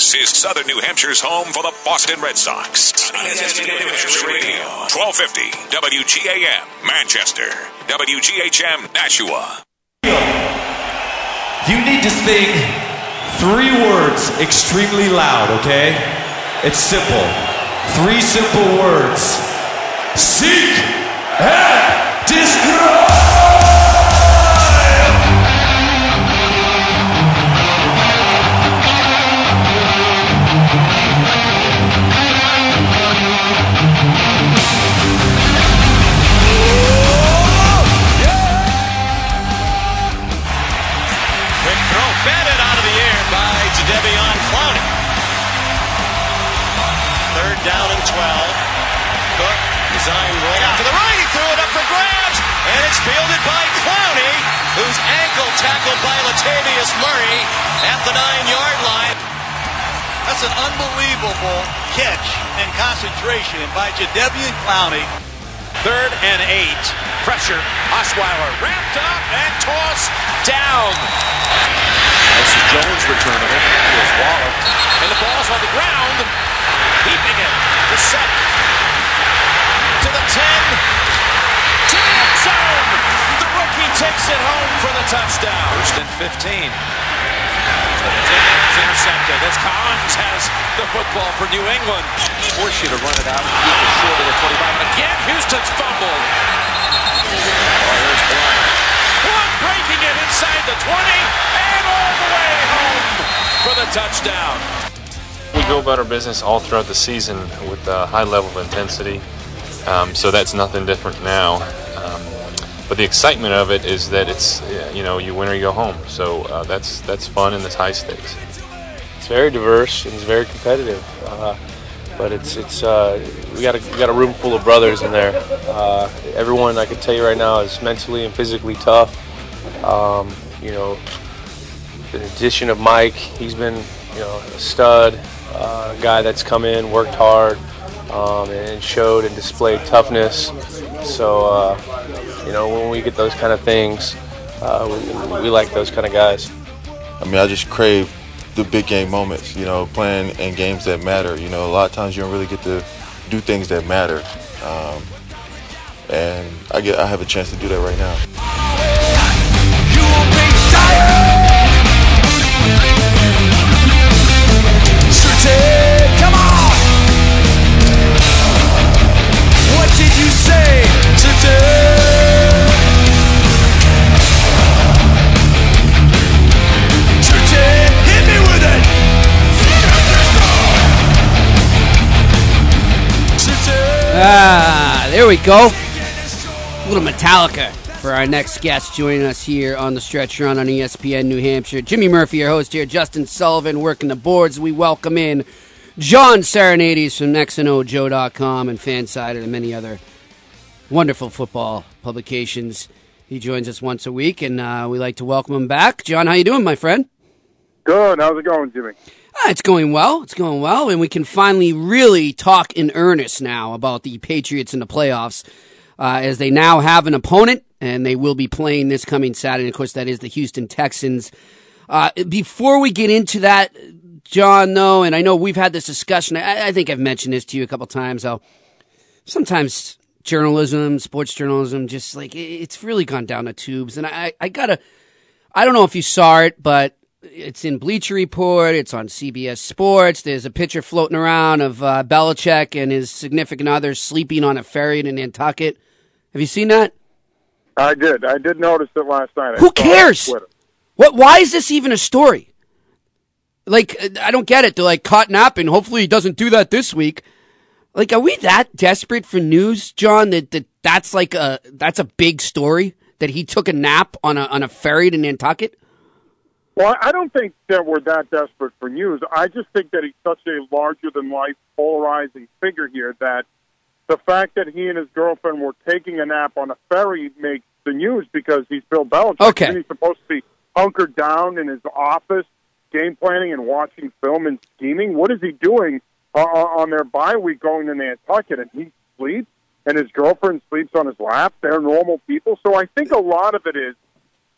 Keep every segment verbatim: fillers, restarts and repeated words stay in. This is Southern New Hampshire's home for the Boston Red Sox. New Hampshire Radio, twelve fifty W G A M Manchester, W G H M Nashua. You need to sing three words extremely loud, okay? It's simple. Three simple words. Seek and destroy! Jadeveon Clowney. Third down and twelve. Cook is eyeing roll out to the right. He threw it up for grabs. And it's fielded by Clowney, whose ankle tackled by Latavius Murray at the nine-yard line. That's an unbelievable catch and concentration by Jadeveon Clowney. Third and eight. Pressure. Osweiler wrapped up and tossed down. This is Jones returning it. Here's Waller. And the ball's on the ground. Keeping it. Brissett. To the ten. To the end zone. The rookie takes it home for the touchdown. First and fifteen. James intercepted. As Collins has the football for New England. Force you to run it out. Short of the twenty-five. And again, Houston's fumble. Oh, here's Blythe. One breaking it inside the twenty. All the way home for the touchdown. We go about our business all throughout the season with a high level of intensity, um, so that's nothing different now. Um, but the excitement of it is that it's, you know, you win or you go home. So uh, that's that's fun and it's high stakes. It's very diverse and it's very competitive, uh, but it's it's uh, we got a we got a room full of brothers in there. Uh, everyone, I can tell you right now, is mentally and physically tough. Um, you know. The addition of Mike, he's been, you know, a stud, a uh, guy that's come in, worked hard, um, and showed and displayed toughness. So, uh, you know, when we get those kind of things, uh, we, we like those kind of guys. I mean, I just crave the big game moments, you know, playing in games that matter. You know, a lot of times you don't really get to do things that matter. Um, and I get, I have a chance to do that right now. Come on! What did you say today? Today, hit me with it! Ah, there we go. A little Metallica for our next guest joining us here on The Stretch Run on E S P N New Hampshire. Jimmy Murphy, your host here. Justin Sullivan working the boards. We welcome in John Serenades from Next and O Joe dot com and Fansider and many other wonderful football publications. He joins us once a week, and uh, we like to welcome him back. John, how you doing, my friend? Good. How's it going, Jimmy? Uh, it's going well. It's going well, and we can finally really talk in earnest now about the Patriots in the playoffs uh, as they now have an opponent. And they will be playing this coming Saturday. Of course, that is the Houston Texans. Uh, before we get into that, John, though, and I know we've had this discussion. I, I think I've mentioned this to you a couple times. How sometimes journalism, sports journalism, just like it, it's really gone down the tubes. And I, I gotta, I don't know if you saw it, but it's in Bleacher Report. It's on C B S Sports. There's a picture floating around of uh, Belichick and his significant other sleeping on a ferry in Nantucket. Have you seen that? I did. I did notice it last night. I Who cares? What? Why is this even a story? Like, I don't get it. They're like caught napping. Hopefully he doesn't do that this week. Like, are we that desperate for news, John, that, that that's like a, that's a big story? That he took a nap on a, on a ferry to Nantucket? Well, I don't think that we're that desperate for news. I just think that he's such a larger-than-life, polarizing figure here that the fact that he and his girlfriend were taking a nap on a ferry makes the news because he's Bill Belichick. Okay. And he's supposed to be hunkered down in his office, game planning and watching film and scheming. What is he doing uh, on their bye week going to Nantucket? And he sleeps, and his girlfriend sleeps on his lap. They're normal people. So I think a lot of it is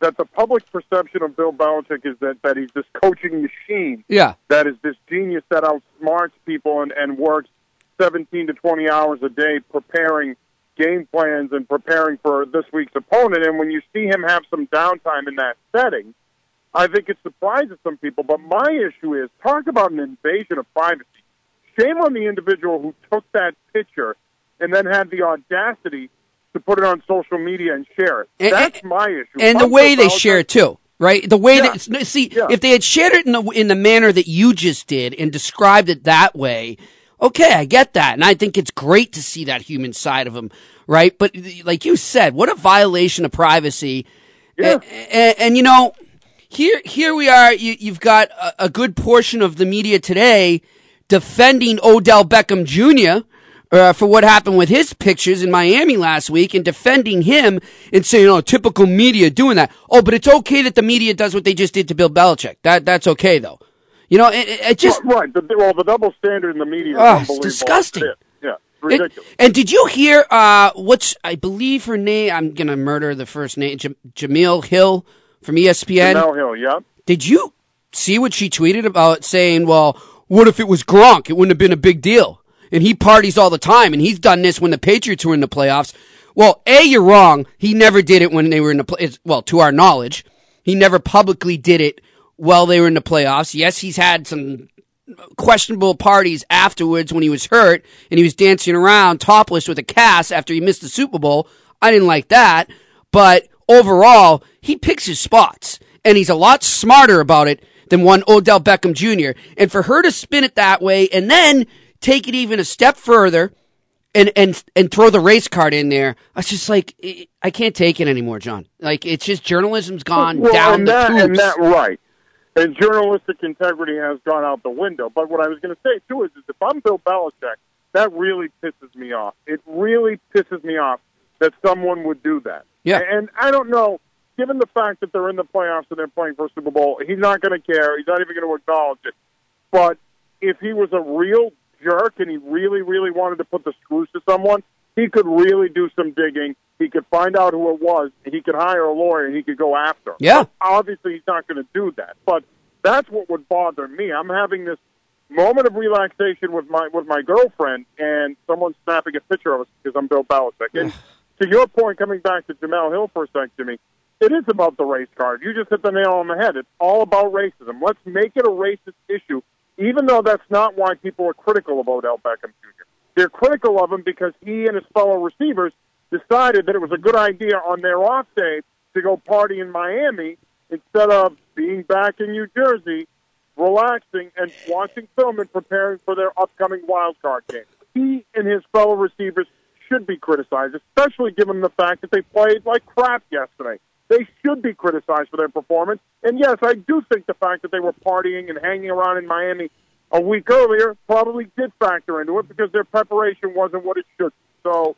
that the public perception of Bill Belichick is that, that he's this coaching machine. Yeah. That is this genius that outsmarts people and, and works seventeen to twenty hours a day preparing game plans and preparing for this week's opponent. And when you see him have some downtime in that setting, I think it surprises some people. But my issue is, talk about an invasion of privacy. Shame on the individual who took that picture and then had the audacity to put it on social media and share it. And, That's and, my issue. And I'm the way they share it, too. Right? The way yeah. that, see, yeah. if they had shared it in the, in the manner that you just did and described it that way, okay, I get that. And I think it's great to see that human side of him, right? But like you said, what a violation of privacy. Yeah. And, and, and you know, here, here we are. You, you've got a, a good portion of the media today defending Odell Beckham Junior Uh, for what happened with his pictures in Miami last week and defending him and saying, oh, typical media doing that. Oh, but it's okay that the media does what they just did to Bill Belichick. That That's okay, though. You know, it, it just... Well, right. The, well, the double standard in the media is oh, unbelievable. It's disgusting. It's, yeah, it's ridiculous. It, and did you hear uh, what's, I believe her name, I'm going to murder the first name, J- Jemele Hill from E S P N? Jemele Hill, yeah. Did you see what she tweeted about saying, well, what if it was Gronk? It wouldn't have been a big deal. And he parties all the time, and he's done this when the Patriots were in the playoffs. Well, A, you're wrong. He never did it when they were in the playoffs. Well, to our knowledge, he never publicly did it while they were in the playoffs. Yes, he's had some questionable parties afterwards when he was hurt, and he was dancing around topless with a cast after he missed the Super Bowl. I didn't like that. But overall, he picks his spots, and he's a lot smarter about it than one Odell Beckham Junior And for her to spin it that way, and then take it even a step further and, and, and throw the race card in there. I was just like, I can't take it anymore, John. Like, it's just journalism's gone well, down and the that, tubes. And that, right. And journalistic integrity has gone out the window. But what I was going to say, too, is, is if I'm Bill Belichick, that really pisses me off. It really pisses me off that someone would do that. Yeah. And I don't know, given the fact that they're in the playoffs and they're playing for a Super Bowl, he's not going to care. He's not even going to acknowledge it. But if he was a real jerk and he really, really wanted to put the screws to someone, he could really do some digging. He could find out who it was. He could hire a lawyer and he could go after him. Yeah. Obviously, he's not going to do that. But that's what would bother me. I'm having this moment of relaxation with my with my girlfriend, and someone's snapping a picture of us because I'm Bill Belichick. And to your point, coming back to Jemele Hill for a sec, Jimmy, it is about the race card. You just hit the nail on the head. It's all about racism. Let's make it a racist issue, even though that's not why people are critical of Odell Beckham Junior They're critical of him because he and his fellow receivers decided that it was a good idea on their off day to go party in Miami instead of being back in New Jersey, relaxing and watching film and preparing for their upcoming wild card game. He and his fellow receivers should be criticized, especially given the fact that they played like crap yesterday. They should be criticized for their performance. And, yes, I do think the fact that they were partying and hanging around in Miami a week earlier probably did factor into it because their preparation wasn't what it should be. So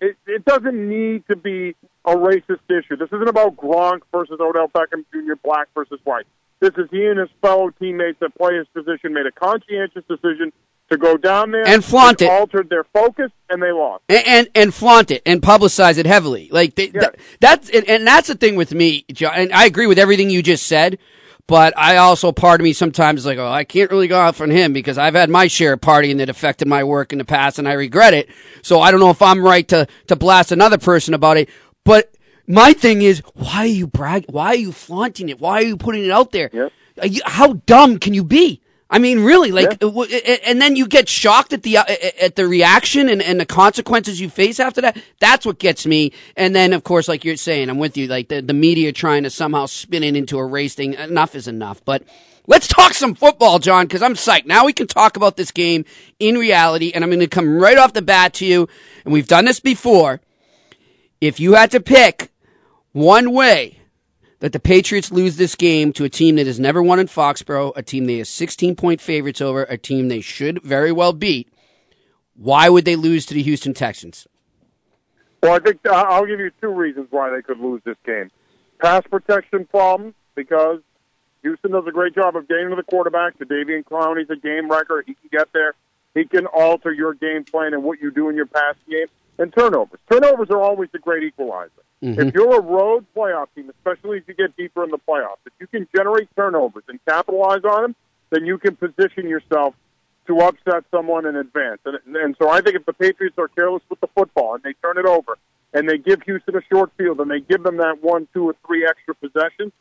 it, it doesn't need to be a racist issue. This isn't about Gronk versus Odell Beckham Junior, black versus white. This is he and his fellow teammates that play his position made a conscientious decision to go down there and flaunt it, altered their focus, and they lost. And and, and flaunt it and publicize it heavily. Like they, yes. th- that's and, and that's the thing with me, John. And I agree with everything you just said, but I also part of me sometimes is like, oh, I can't really go off on him because I've had my share of partying that affected my work in the past, and I regret it. So I don't know if I'm right to to blast another person about it, but my thing is, why are you brag? Why are you flaunting it? Why are you putting it out there? Yes. Are you, how dumb can you be? I mean, really, like, yeah. And then you get shocked at the at the reaction and, and the consequences you face after that. That's what gets me. And then, of course, like you're saying, I'm with you, like the, the media trying to somehow spin it into a race thing. Enough is enough. But let's talk some football, John, because I'm psyched. Now we can talk about this game in reality, and I'm going to come right off the bat to you, and we've done this before. If you had to pick one way that the Patriots lose this game to a team that has never won in Foxborough, a team they are sixteen-point favorites over, a team they should very well beat, why would they lose to the Houston Texans? Well, I think uh, I'll give you two reasons why they could lose this game. Pass protection problems, because Houston does a great job of getting to the quarterback. Jadeveon Clowney's a game wrecker. He can get there. He can alter your game plan and what you do in your pass game. And turnovers. Turnovers are always the great equalizer. Mm-hmm. If you're a road playoff team, especially as you get deeper in the playoffs, if you can generate turnovers and capitalize on them, then you can position yourself to upset someone in advance. And, and so I think if the Patriots are careless with the football and they turn it over and they give Houston a short field and they give them that one, two, or three extra possessions,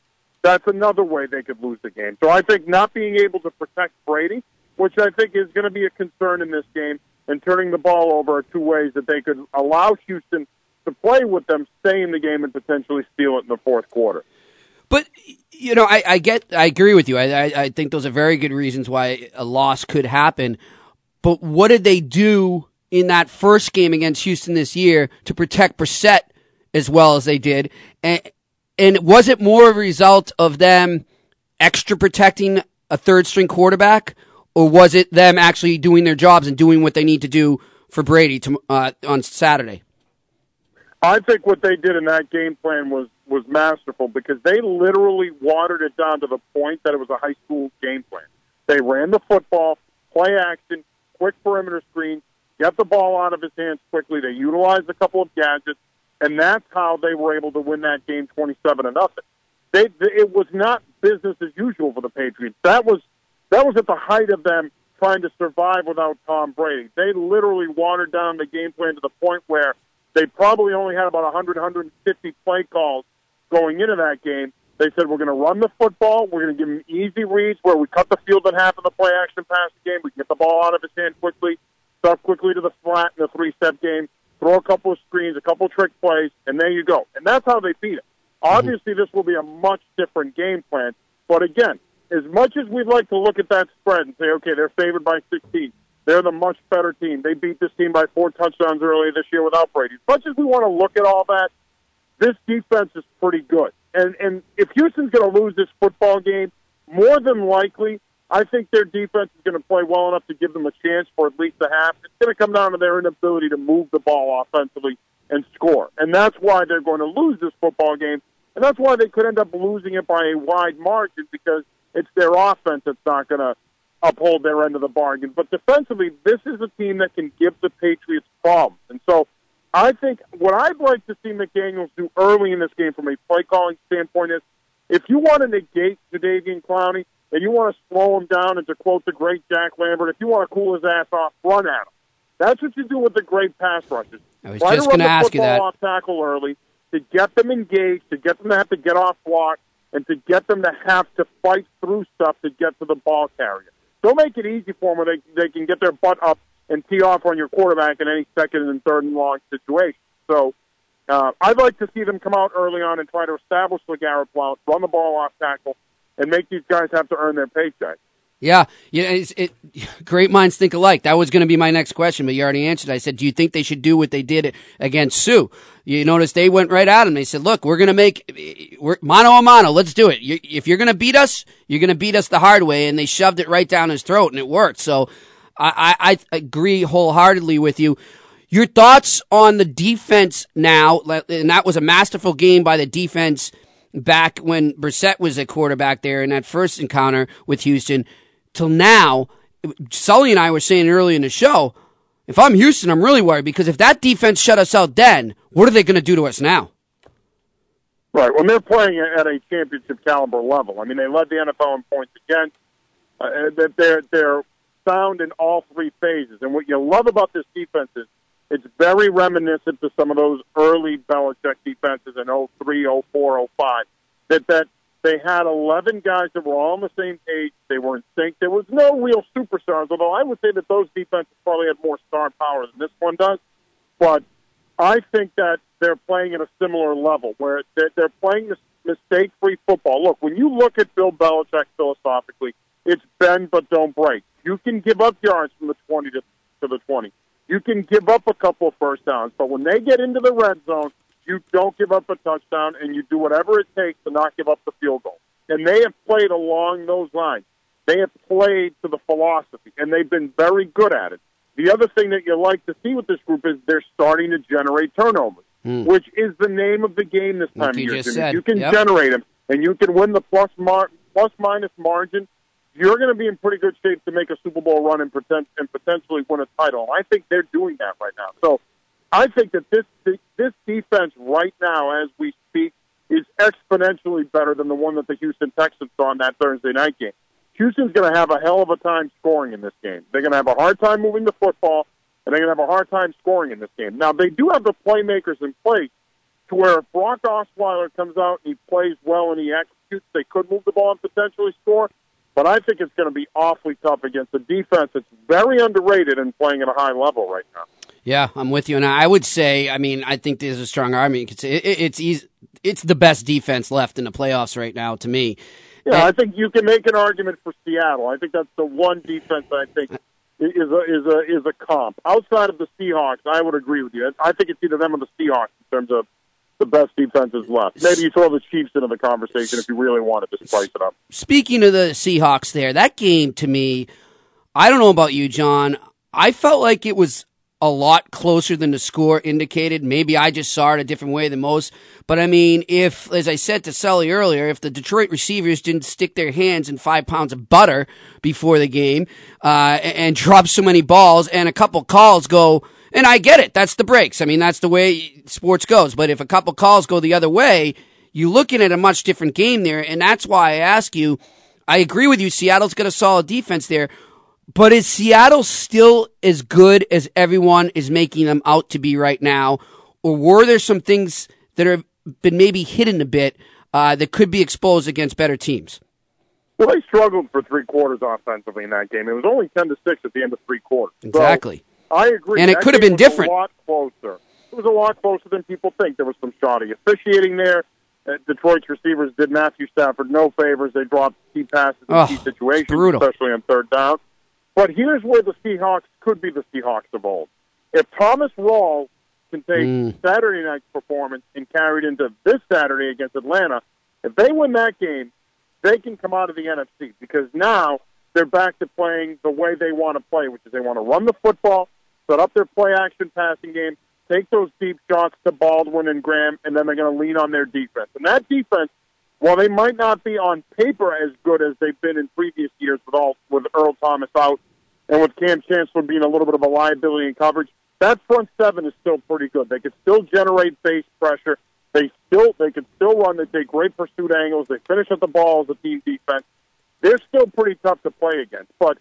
that's another way they could lose the game. So I think not being able to protect Brady, which I think is going to be a concern in this game, and turning the ball over are two ways that they could allow Houston to play with them, stay in the game, and potentially steal it in the fourth quarter. But, you know, I, I get, I agree with you. I, I, I think those are very good reasons why a loss could happen. But what did they do in that first game against Houston this year to protect Brissett as well as they did? And, and was it more a result of them extra protecting a third-string quarterback, or was it them actually doing their jobs and doing what they need to do for Brady to, uh, on Saturday? I think what they did in that game plan was, was masterful, because they literally watered it down to the point that it was a high school game plan. They ran the football, play action, quick perimeter screen, get the ball out of his hands quickly. They utilized a couple of gadgets, and that's how they were able to win that game twenty-seven to nothing. They, it was not business as usual for the Patriots. That was, that was at the height of them trying to survive without Tom Brady. They literally watered down the game plan to the point where they probably only had about one hundred, one hundred fifty play calls going into that game. They said, we're going to run the football. We're going to give them easy reads where we cut the field in half in the play-action passing game. We get the ball out of his hand quickly, start quickly to the flat in the three-step game, throw a couple of screens, a couple of trick plays, and there you go. And that's how they beat it. Obviously, mm-hmm. This will be a much different game plan. But again, as much as we'd like to look at that spread and say, okay, they're favored by sixteen, they're the much better team, they beat this team by four touchdowns earlier this year without Brady, as much as we want to look at all that, this defense is pretty good. And and if Houston's going to lose this football game, more than likely, I think their defense is going to play well enough to give them a chance for at least a half. It's going to come down to their inability to move the ball offensively and score. And that's why they're going to lose this football game. And that's why they could end up losing it by a wide margin, because it's their offense that's not going to uphold their end of the bargain. But defensively, this is a team that can give the Patriots problems. And so I think what I'd like to see McDaniels do early in this game from a play-calling standpoint is, if you want to negate Jadeveon Clowney and you want to slow him down, and to quote the great Jack Lambert, if you want to cool his ass off, run at him. That's what you do with the great pass rushes. I was Try just going to ask you that. Try to run the football off tackle early to get them engaged, to get them to have to get off block, and to get them to have to fight through stuff to get to the ball carrier. Don't make it easy for them where they, they can get their butt up and tee off on your quarterback in any second and third and long situation. So uh, I'd like to see them come out early on and try to establish the Garrett Blount, run the ball off tackle, and make these guys have to earn their paycheck. Yeah, yeah. It's, it, great minds think alike. That was going to be my next question, but you already answered. I said, do you think they should do what they did against Sue? You notice they went right at him. They said, look, we're going to make we're, mano a mano. Let's do it. You, if you're going to beat us, you're going to beat us the hard way, and they shoved it right down his throat, and it worked. So I, I, I agree wholeheartedly with you. Your thoughts on the defense now, and that was a masterful game by the defense back when Brissett was a quarterback there in that first encounter with Houston. Till now, Sully and I were saying early in the show, if I'm Houston, I'm really worried, because if that defense shut us out then, what are they going to do to us now? Right. Well, they're playing at a championship caliber level. I mean, they led the N F L in points against. Uh, they're, they're sound in all three phases. And what you love about this defense is it's very reminiscent to some of those early Belichick defenses in oh three, oh four, oh five, that that they had eleven guys that were all on the same page. They were in sync. There was no real superstars, although I would say that those defenses probably had more star power than this one does. But I think that they're playing at a similar level, where they're playing this mistake-free football. Look, when you look at Bill Belichick philosophically, it's bend but don't break. You can give up yards from the twenty to the twenty. You can give up a couple of first downs, but when they get into the red zone, you don't give up a touchdown, and you do whatever it takes to not give up the field goal. And they have played along those lines. They have played to the philosophy, and they've been very good at it. The other thing that you like to see with this group is they're starting to generate turnovers, mm. which is the name of the game this time of year. You can yep. generate them, and you can win the plus mar- plus minus margin. You're going to be in pretty good shape to make a Super Bowl run and, pretend- and potentially win a title. I think they're doing that right now. So I think that this this defense right now, as we speak, is exponentially better than the one that the Houston Texans saw in that Thursday night game. Houston's going to have a hell of a time scoring in this game. They're going to have a hard time moving the football, and they're going to have a hard time scoring in this game. Now, they do have the playmakers in place to where if Brock Osweiler comes out and he plays well and he executes, they could move the ball and potentially score. But I think it's going to be awfully tough against a defense that's very underrated and playing at a high level right now. Yeah, I'm with you. And I would say, I mean, I think there's a strong argument. It's, it's, easy, it's the best defense left in the playoffs right now to me. Yeah, and I think you can make an argument for Seattle. I think that's the one defense that I think is a, is a, is a comp. Outside of the Seahawks, I would agree with you. I think it's either them or the Seahawks in terms of the best defenses left. Maybe you throw the Chiefs into the conversation if you really wanted to spice it up. Speaking of the Seahawks there, that game to me, I don't know about you, John, I felt like it was a lot closer than the score indicated. Maybe I just saw it a different way than most. But, I mean, if, as I said to Sully earlier, if the Detroit receivers didn't stick their hands in five pounds of butter before the game uh, and, and drop so many balls and a couple calls go, and I get it. That's the breaks. I mean, that's the way sports goes. But if a couple calls go the other way, you're looking at a much different game there. And that's why I ask you, I agree with you, Seattle's got a solid defense there. But is Seattle still as good as everyone is making them out to be right now? Or were there some things that have been maybe hidden a bit uh, that could be exposed against better teams? Well, they struggled for three quarters offensively in that game. It was only ten to six at the end of three quarters. Exactly. So I agree. And it that could have been different. A lot closer. It was a lot closer than people think. There was some shoddy officiating there. Uh, Detroit's receivers did Matthew Stafford no favors. They dropped key passes in oh, key situations, brutal. Especially on third down. But here's where the Seahawks could be the Seahawks of old. If Thomas Rawls can take mm. Saturday night's performance and carry it into this Saturday against Atlanta, if they win that game, they can come out of the N F C because now they're back to playing the way they want to play, which is they want to run the football, set up their play-action passing game, take those deep shots to Baldwin and Graham, and then they're going to lean on their defense. And that defense, while they might not be on paper as good as they've been in previous years with, all, with Earl Thomas out and with Cam Chancellor being a little bit of a liability in coverage, that front seven is still pretty good. They can still generate base pressure. They still they can still run. They take great pursuit angles. They finish at the ball as a team defense. They're still pretty tough to play against, but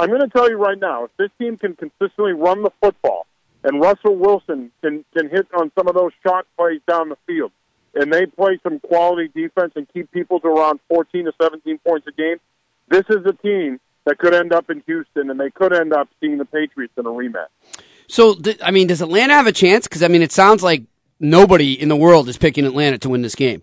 I'm going to tell you right now, if this team can consistently run the football and Russell Wilson can, can hit on some of those shot plays down the field and they play some quality defense and keep people to around fourteen to seventeen points a game, this is a team that could end up in Houston and they could end up seeing the Patriots in a rematch. So, th- I mean, does Atlanta have a chance? Because, I mean, it sounds like nobody in the world is picking Atlanta to win this game.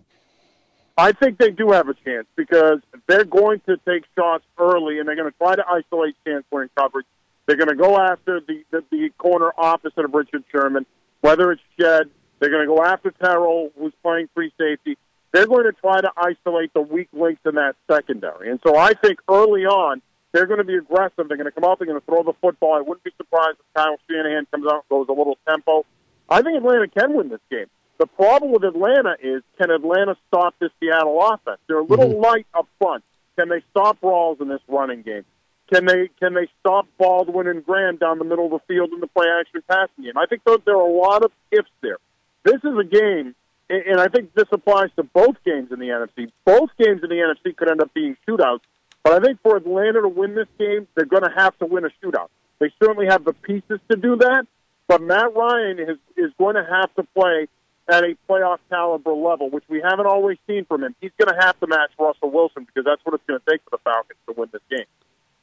I think they do have a chance because they're going to take shots early and they're going to try to isolate Chancellor in coverage. They're going to go after the, the, the corner opposite of Richard Sherman, whether it's Jed. They're going to go after Terrell, who's playing free safety. They're going to try to isolate the weak links in that secondary. And so I think early on, they're going to be aggressive. They're going to come out. They're going to throw the football. I wouldn't be surprised if Kyle Shanahan comes out and goes a little tempo. I think Atlanta can win this game. The problem with Atlanta is, can Atlanta stop this Seattle offense? They're a little mm-hmm. light up front. Can they stop Rawls in this running game? Can they can they stop Baldwin and Graham down the middle of the field in the play-action passing game? I think there are a lot of ifs there. This is a game, and I think this applies to both games in the N F C. Both games in the N F C could end up being shootouts, but I think for Atlanta to win this game, they're going to have to win a shootout. They certainly have the pieces to do that, but Matt Ryan is, is going to have to play at a playoff caliber level, which we haven't always seen from him. He's going to have to match Russell Wilson because that's what it's going to take for the Falcons to win this game.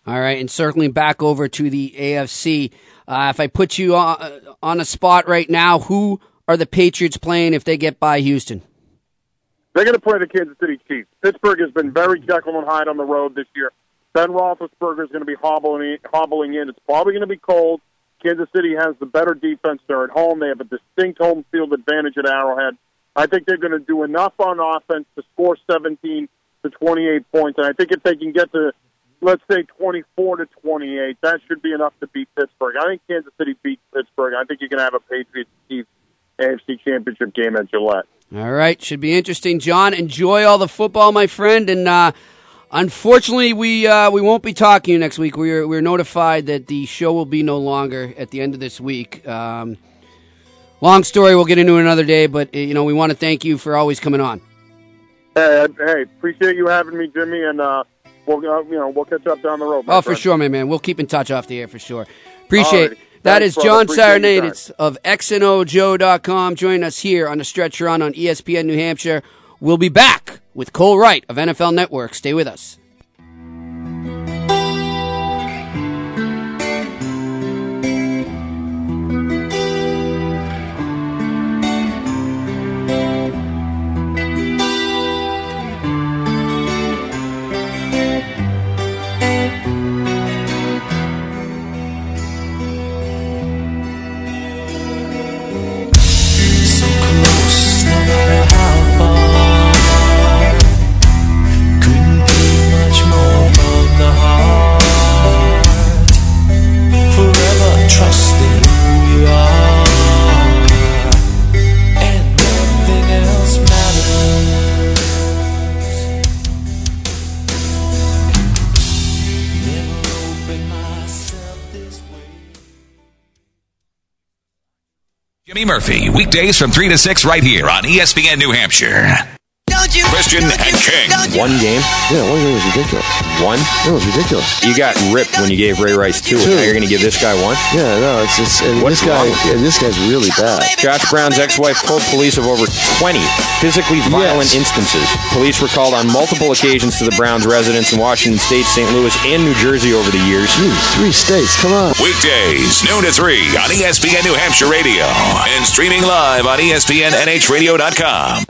All right, and circling back over to the A F C, uh, if I put you on, on a spot right now, who are the Patriots playing if they get by Houston? They're going to play the Kansas City Chiefs. Pittsburgh has been very Jekyll and Hyde on the road this year. Ben Roethlisberger is going to be hobbling, hobbling in. It's probably going to be cold. Kansas City has the better defense. They're at home. They have a distinct home field advantage at Arrowhead. I think they're going to do enough on offense to score seventeen to twenty-eight points. And I think if they can get to, let's say, twenty-four to twenty-eight, that should be enough to beat Pittsburgh. I think Kansas City beats Pittsburgh. I think you're going to have a Patriots-Chiefs A F C Championship game at Gillette. All right. Should be interesting. John, enjoy all the football, my friend. And, uh, Unfortunately, we uh, we won't be talking to you next week. We are, we are notified that the show will be no longer at the end of this week. Um, long story we'll get into another day, but, you know, we want to thank you for always coming on. Hey, hey, appreciate you having me, Jimmy, and uh, we'll uh, you know we'll catch up down the road. Oh, friend. For sure, my man. We'll keep in touch off the air for sure. Appreciate it. That Thanks, is John Serenades of Next and O Joe dot com. Join us here on the Stretch Run on E S P N New Hampshire. We'll be back with Cole Wright of N F L Network. Stay with us. Jimmy Murphy, weekdays from three to six right here on E S P N New Hampshire. Don't you, Christian don't and King. You, one game? Yeah, one game was ridiculous. One? It was ridiculous. You got ripped when you gave Ray Rice two. two. Now you're going to give this guy one? Yeah, no, it's just... And What's this guy? Yeah, this guy's really bad. Josh Brown's ex-wife told police of over twenty physically violent yes. instances. Police were called on multiple occasions to the Browns' residents in Washington State, Saint Louis, and New Jersey over the years. Jeez, three states, come on. Weekdays, noon to three on E S P N New Hampshire Radio and streaming live on E S P N N H radio dot com.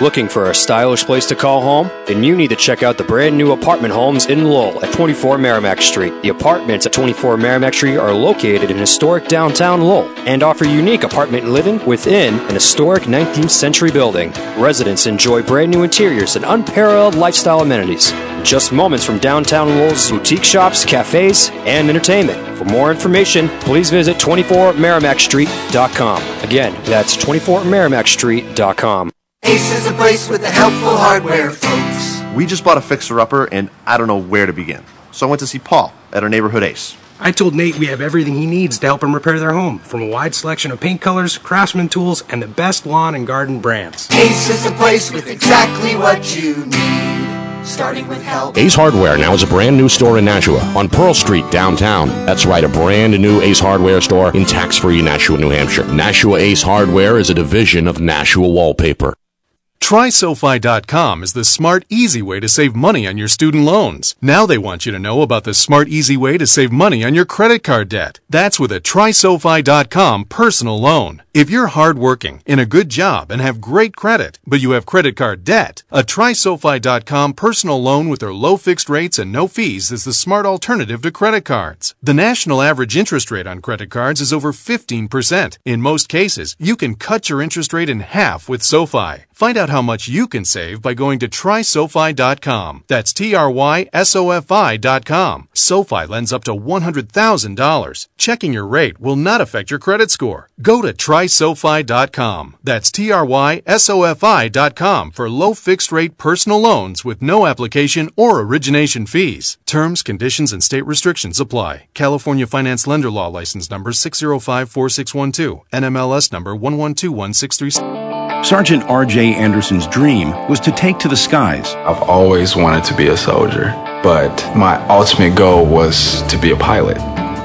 Looking for a stylish place to call home? Then you need to check out the brand new apartment homes in Lowell at twenty-four Merrimack Street. The apartments at twenty-four Merrimack Street are located in historic downtown Lowell and offer unique apartment living within an historic nineteenth century building. Residents enjoy brand new interiors and unparalleled lifestyle amenities. Just moments from downtown Lowell's boutique shops, cafes, and entertainment. For more information, please visit twenty-four Merrimack Street dot com. Again, that's twenty-four Merrimack Street dot com. Ace is a place with the helpful hardware, folks. We just bought a fixer-upper, and I don't know where to begin. So I went to see Paul at our neighborhood Ace. I told Nate we have everything he needs to help him repair their home, from a wide selection of paint colors, craftsman tools, and the best lawn and garden brands. Ace is a place with exactly what you need. Starting with help. Ace Hardware now is a brand new store in Nashua on Pearl Street downtown. That's right, a brand new Ace Hardware store in tax-free Nashua, New Hampshire. Nashua Ace Hardware is a division of Nashua Wallpaper. Try SoFi dot com is the smart, easy way to save money on your student loans. Now they want you to know about the smart, easy way to save money on your credit card debt. That's with a Try SoFi dot com personal loan. If you're hardworking, in a good job, and have great credit, but you have credit card debt, a Try SoFi dot com personal loan with their low fixed rates and no fees is the smart alternative to credit cards. The national average interest rate on credit cards is over fifteen percent. In most cases, you can cut your interest rate in half with SoFi. Find out how much you can save by going to Try SoFi dot com. That's T R Y S O F I dot com. SoFi lends up to one hundred thousand dollars. Checking your rate will not affect your credit score. Go to Try SoFi dot com. That's T R Y S O F I dot com for low fixed rate personal loans with no application or origination fees. Terms, conditions, and state restrictions apply. California Finance Lender Law License Number six zero five four six one two. N M L S Number one one two one six three seven. Sergeant R J Anderson's dream was to take to the skies. I've always wanted to be a soldier, but my ultimate goal was to be a pilot.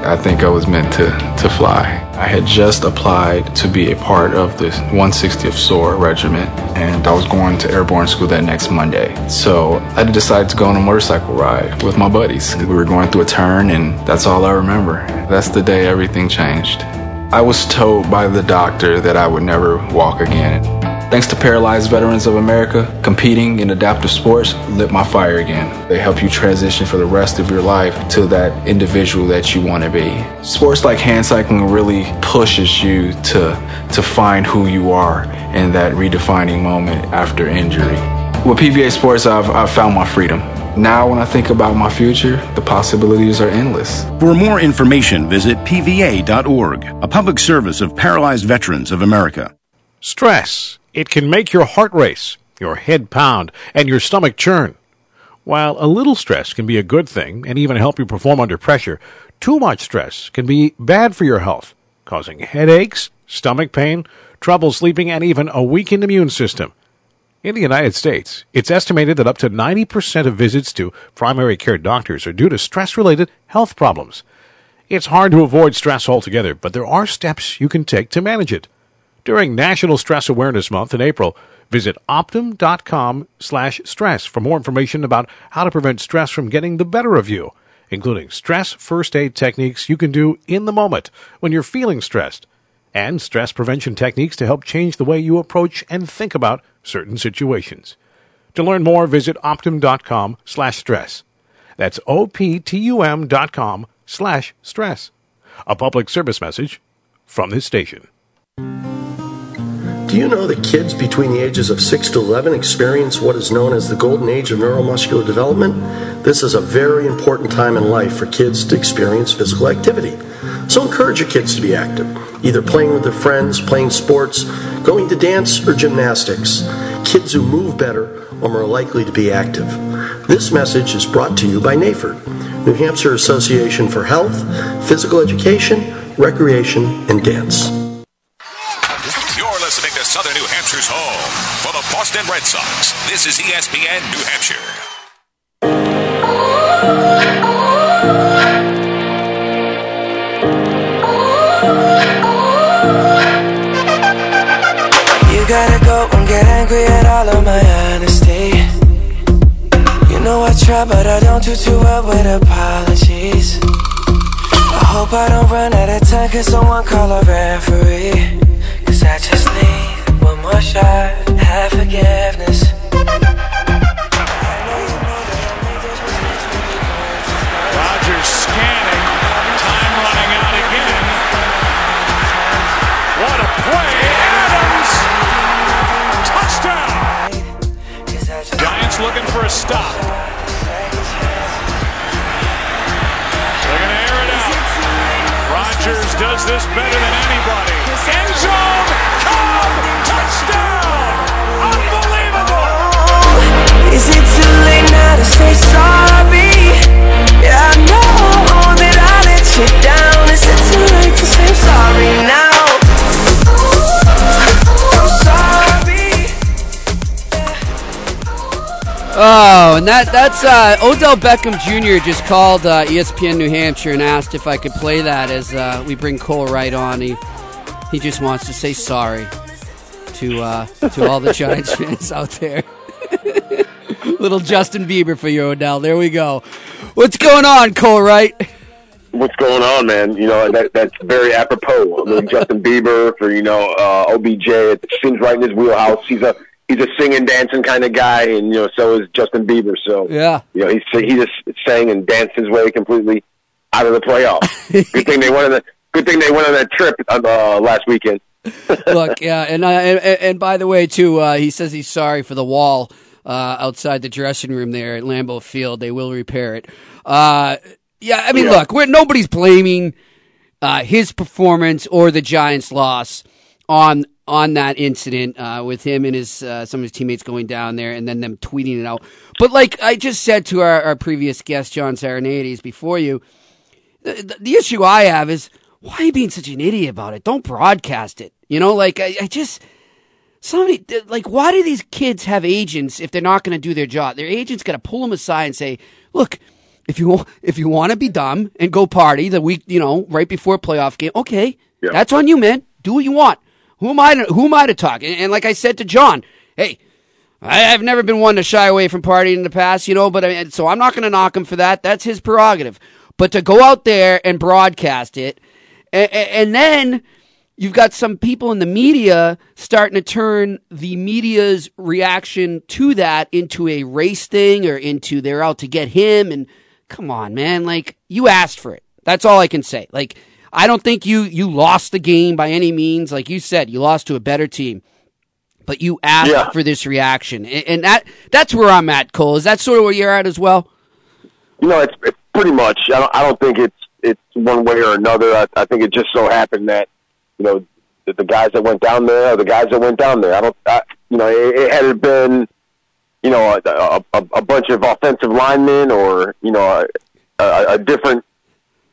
I think I was meant to, to fly. I had just applied to be a part of the one sixtieth S O A R Regiment, and I was going to airborne school that next Monday. So I decided to go on a motorcycle ride with my buddies. We were going through a turn, and that's all I remember. That's the day everything changed. I was told by the doctor that I would never walk again. Thanks to Paralyzed Veterans of America, competing in adaptive sports lit my fire again. They help you transition for the rest of your life to that individual that you want to be. Sports like hand cycling really pushes you to, to find who you are in that redefining moment after injury. With P V A Sports, I've, I've found my freedom. Now when I think about my future, the possibilities are endless. For more information, visit P V A dot org, a public service of Paralyzed Veterans of America. Stress. It can make your heart race, your head pound, and your stomach churn. While a little stress can be a good thing and even help you perform under pressure, too much stress can be bad for your health, causing headaches, stomach pain, trouble sleeping, and even a weakened immune system. In the United States, it's estimated that up to ninety percent of visits to primary care doctors are due to stress-related health problems. It's hard to avoid stress altogether, but there are steps you can take to manage it. During National Stress Awareness Month in April, visit Optum.com slash stress for more information about how to prevent stress from getting the better of you, including stress first aid techniques you can do in the moment when you're feeling stressed, and stress prevention techniques to help change the way you approach and think about certain situations. To learn more, visit Optum.com slash stress. That's O-P-T-U-M dot com slash stress. A public service message from this station. Do you know that kids between the ages of six to eleven experience what is known as the golden age of neuromuscular development? This is a very important time in life for kids to experience physical activity. So encourage your kids to be active, either playing with their friends, playing sports, going to dance, or gymnastics. Kids who move better are more likely to be active. This message is brought to you by N A F E R D, New Hampshire Association for Health, Physical Education, Recreation, and Dance. You're listening to Southern New Hampshire's home for the Boston Red Sox. This is E S P N New Hampshire. Gotta go and get angry at all of my honesty. You know I try, but I don't do too well with apologies. I hope I don't run out of time. Can someone call a referee? Cause I just need one more shot. Have forgiveness. Rodgers scanning. Time running out again. What a play! Giants looking for a stop. They're going to air it out. Rodgers does this better than anybody. End zone, Cobb, touchdown! Unbelievable! Is it too late now to say sorry? Yeah, I know that I let you down. Is it too late to say sorry now? Oh, and that, that's uh, Odell Beckham Junior just called uh, E S P N New Hampshire and asked if I could play that as uh, we bring Cole Wright on. He he just wants to say sorry to uh, to all the Giants fans out there. Little Justin Bieber for you, Odell. There we go. What's going on, Cole Wright? What's going on, man? You know, that that's very apropos. I mean, Justin Bieber for, you know, uh, O B J. It seems right in his wheelhouse. He's a... He's a singing, dancing kind of guy, and you know, so is Justin Bieber. So, yeah, you know, he he just sang and danced his way completely out of the playoffs. Good thing they went on that. Good thing they went on that trip uh, last weekend. Look, yeah, and, uh, and and by the way, too, uh, he says he's sorry for the wall uh, outside the dressing room there at Lambeau Field. They will repair it. Uh, yeah, I mean, yeah. Look, we're, nobody's blaming uh, his performance or the Giants' loss on. on that incident uh, with him and his uh, some of his teammates going down there and then them tweeting it out. But like I just said to our, our previous guest, John Serenades, before you, the, the issue I have is, why are you being such an idiot about it? Don't broadcast it. You know, like I, I just, somebody, like why do these kids have agents if they're not going to do their job? Their agent's got to pull them aside and say, look, if you, if you want to be dumb and go party the week, you know, right before a playoff game, okay, yeah. That's on you, man. Do what you want. Who am I to, who am I to talk? And, and like I said to John, hey, I, I've never been one to shy away from partying in the past, you know, but I, so I'm not going to knock him for that. That's his prerogative. But to go out there and broadcast it, and, and then you've got some people in the media starting to turn the media's reaction to that into a race thing or into they're out to get him. And come on, man, like you asked for it. That's all I can say. Like, I don't think you, you lost the game by any means. Like you said, you lost to a better team, but you asked yeah. for this reaction. And, and that that's where I'm at, Cole. Is that sort of where you're at as well? You know, it's, it's pretty much. I don't, I don't think it's it's one way or another. I, I think it just so happened that, you know, that the guys that went down there are the guys that went down there. I don't, I, you know, it, it had been, you know, a, a, a bunch of offensive linemen or, you know, a, a, a different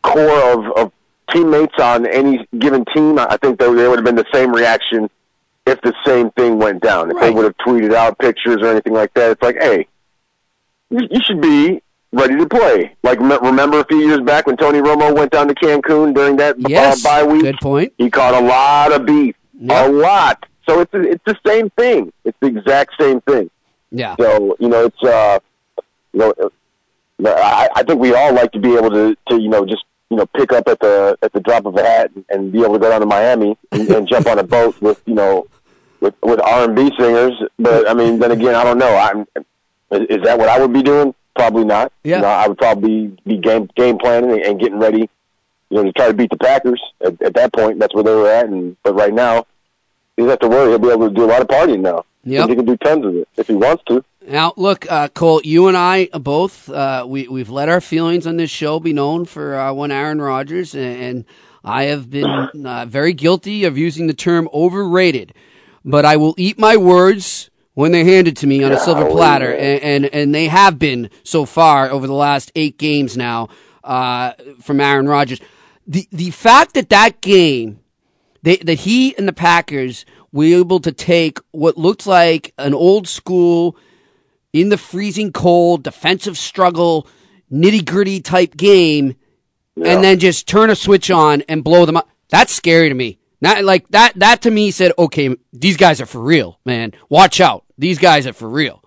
core of, of teammates on any given team, I think there would have been the same reaction if the same thing went down. If right. they would have tweeted out pictures or anything like that, it's like, hey, you should be ready to play. Like, remember a few years back when Tony Romo went down to Cancun during that yes, bye week? Good point. He caught a lot of beef. Yep. A lot. So it's it's the same thing. It's the exact same thing. Yeah. So, you know, it's, uh, you know, I, I think we all like to be able to, to, you know, just, you know, pick up at the at the drop of a hat and, and be able to go down to Miami and, and jump on a boat with, you know, with, with R and B singers. But, I mean, then again, I don't know. I'm, is that what I would be doing? Probably not. Yeah. You know, I would probably be game game planning and, and getting ready, you know, to try to beat the Packers. At, at that point, that's where they were at. And But right now, he doesn't have to worry. He'll be able to do a lot of partying now. Yep. He can do tons of it if he wants to. Now, look, uh, Cole, you and I both, uh, we, we've let our feelings on this show be known for uh, one Aaron Rodgers, and, and I have been uh, very guilty of using the term overrated. But I will eat my words when they handed to me on a silver platter, and, and, and they have been so far over the last eight games now uh, from Aaron Rodgers. The the fact that that game, they, that he and the Packers were able to take what looked like an old school, in the freezing cold, defensive struggle, nitty-gritty type game, yeah. and then just turn a switch on and blow them up, that's scary to me. Not like that. That to me said, okay, these guys are for real, man. Watch out. These guys are for real.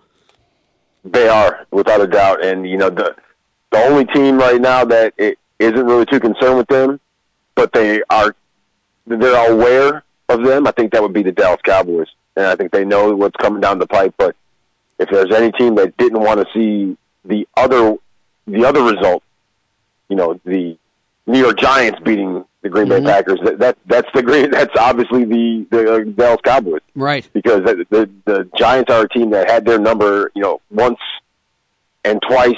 They are, without a doubt. And, you know, the the only team right now that it isn't really too concerned with them, but they are, they're aware of them, I think that would be the Dallas Cowboys. And I think they know what's coming down the pipe. But if there's any team that didn't want to see the other, the other result, you know, the New York Giants beating the Green Bay mm-hmm. Packers, that, that that's the great, that's obviously the, the uh, Dallas Cowboys. Right. Because the, the the Giants are a team that had their number, you know, once and twice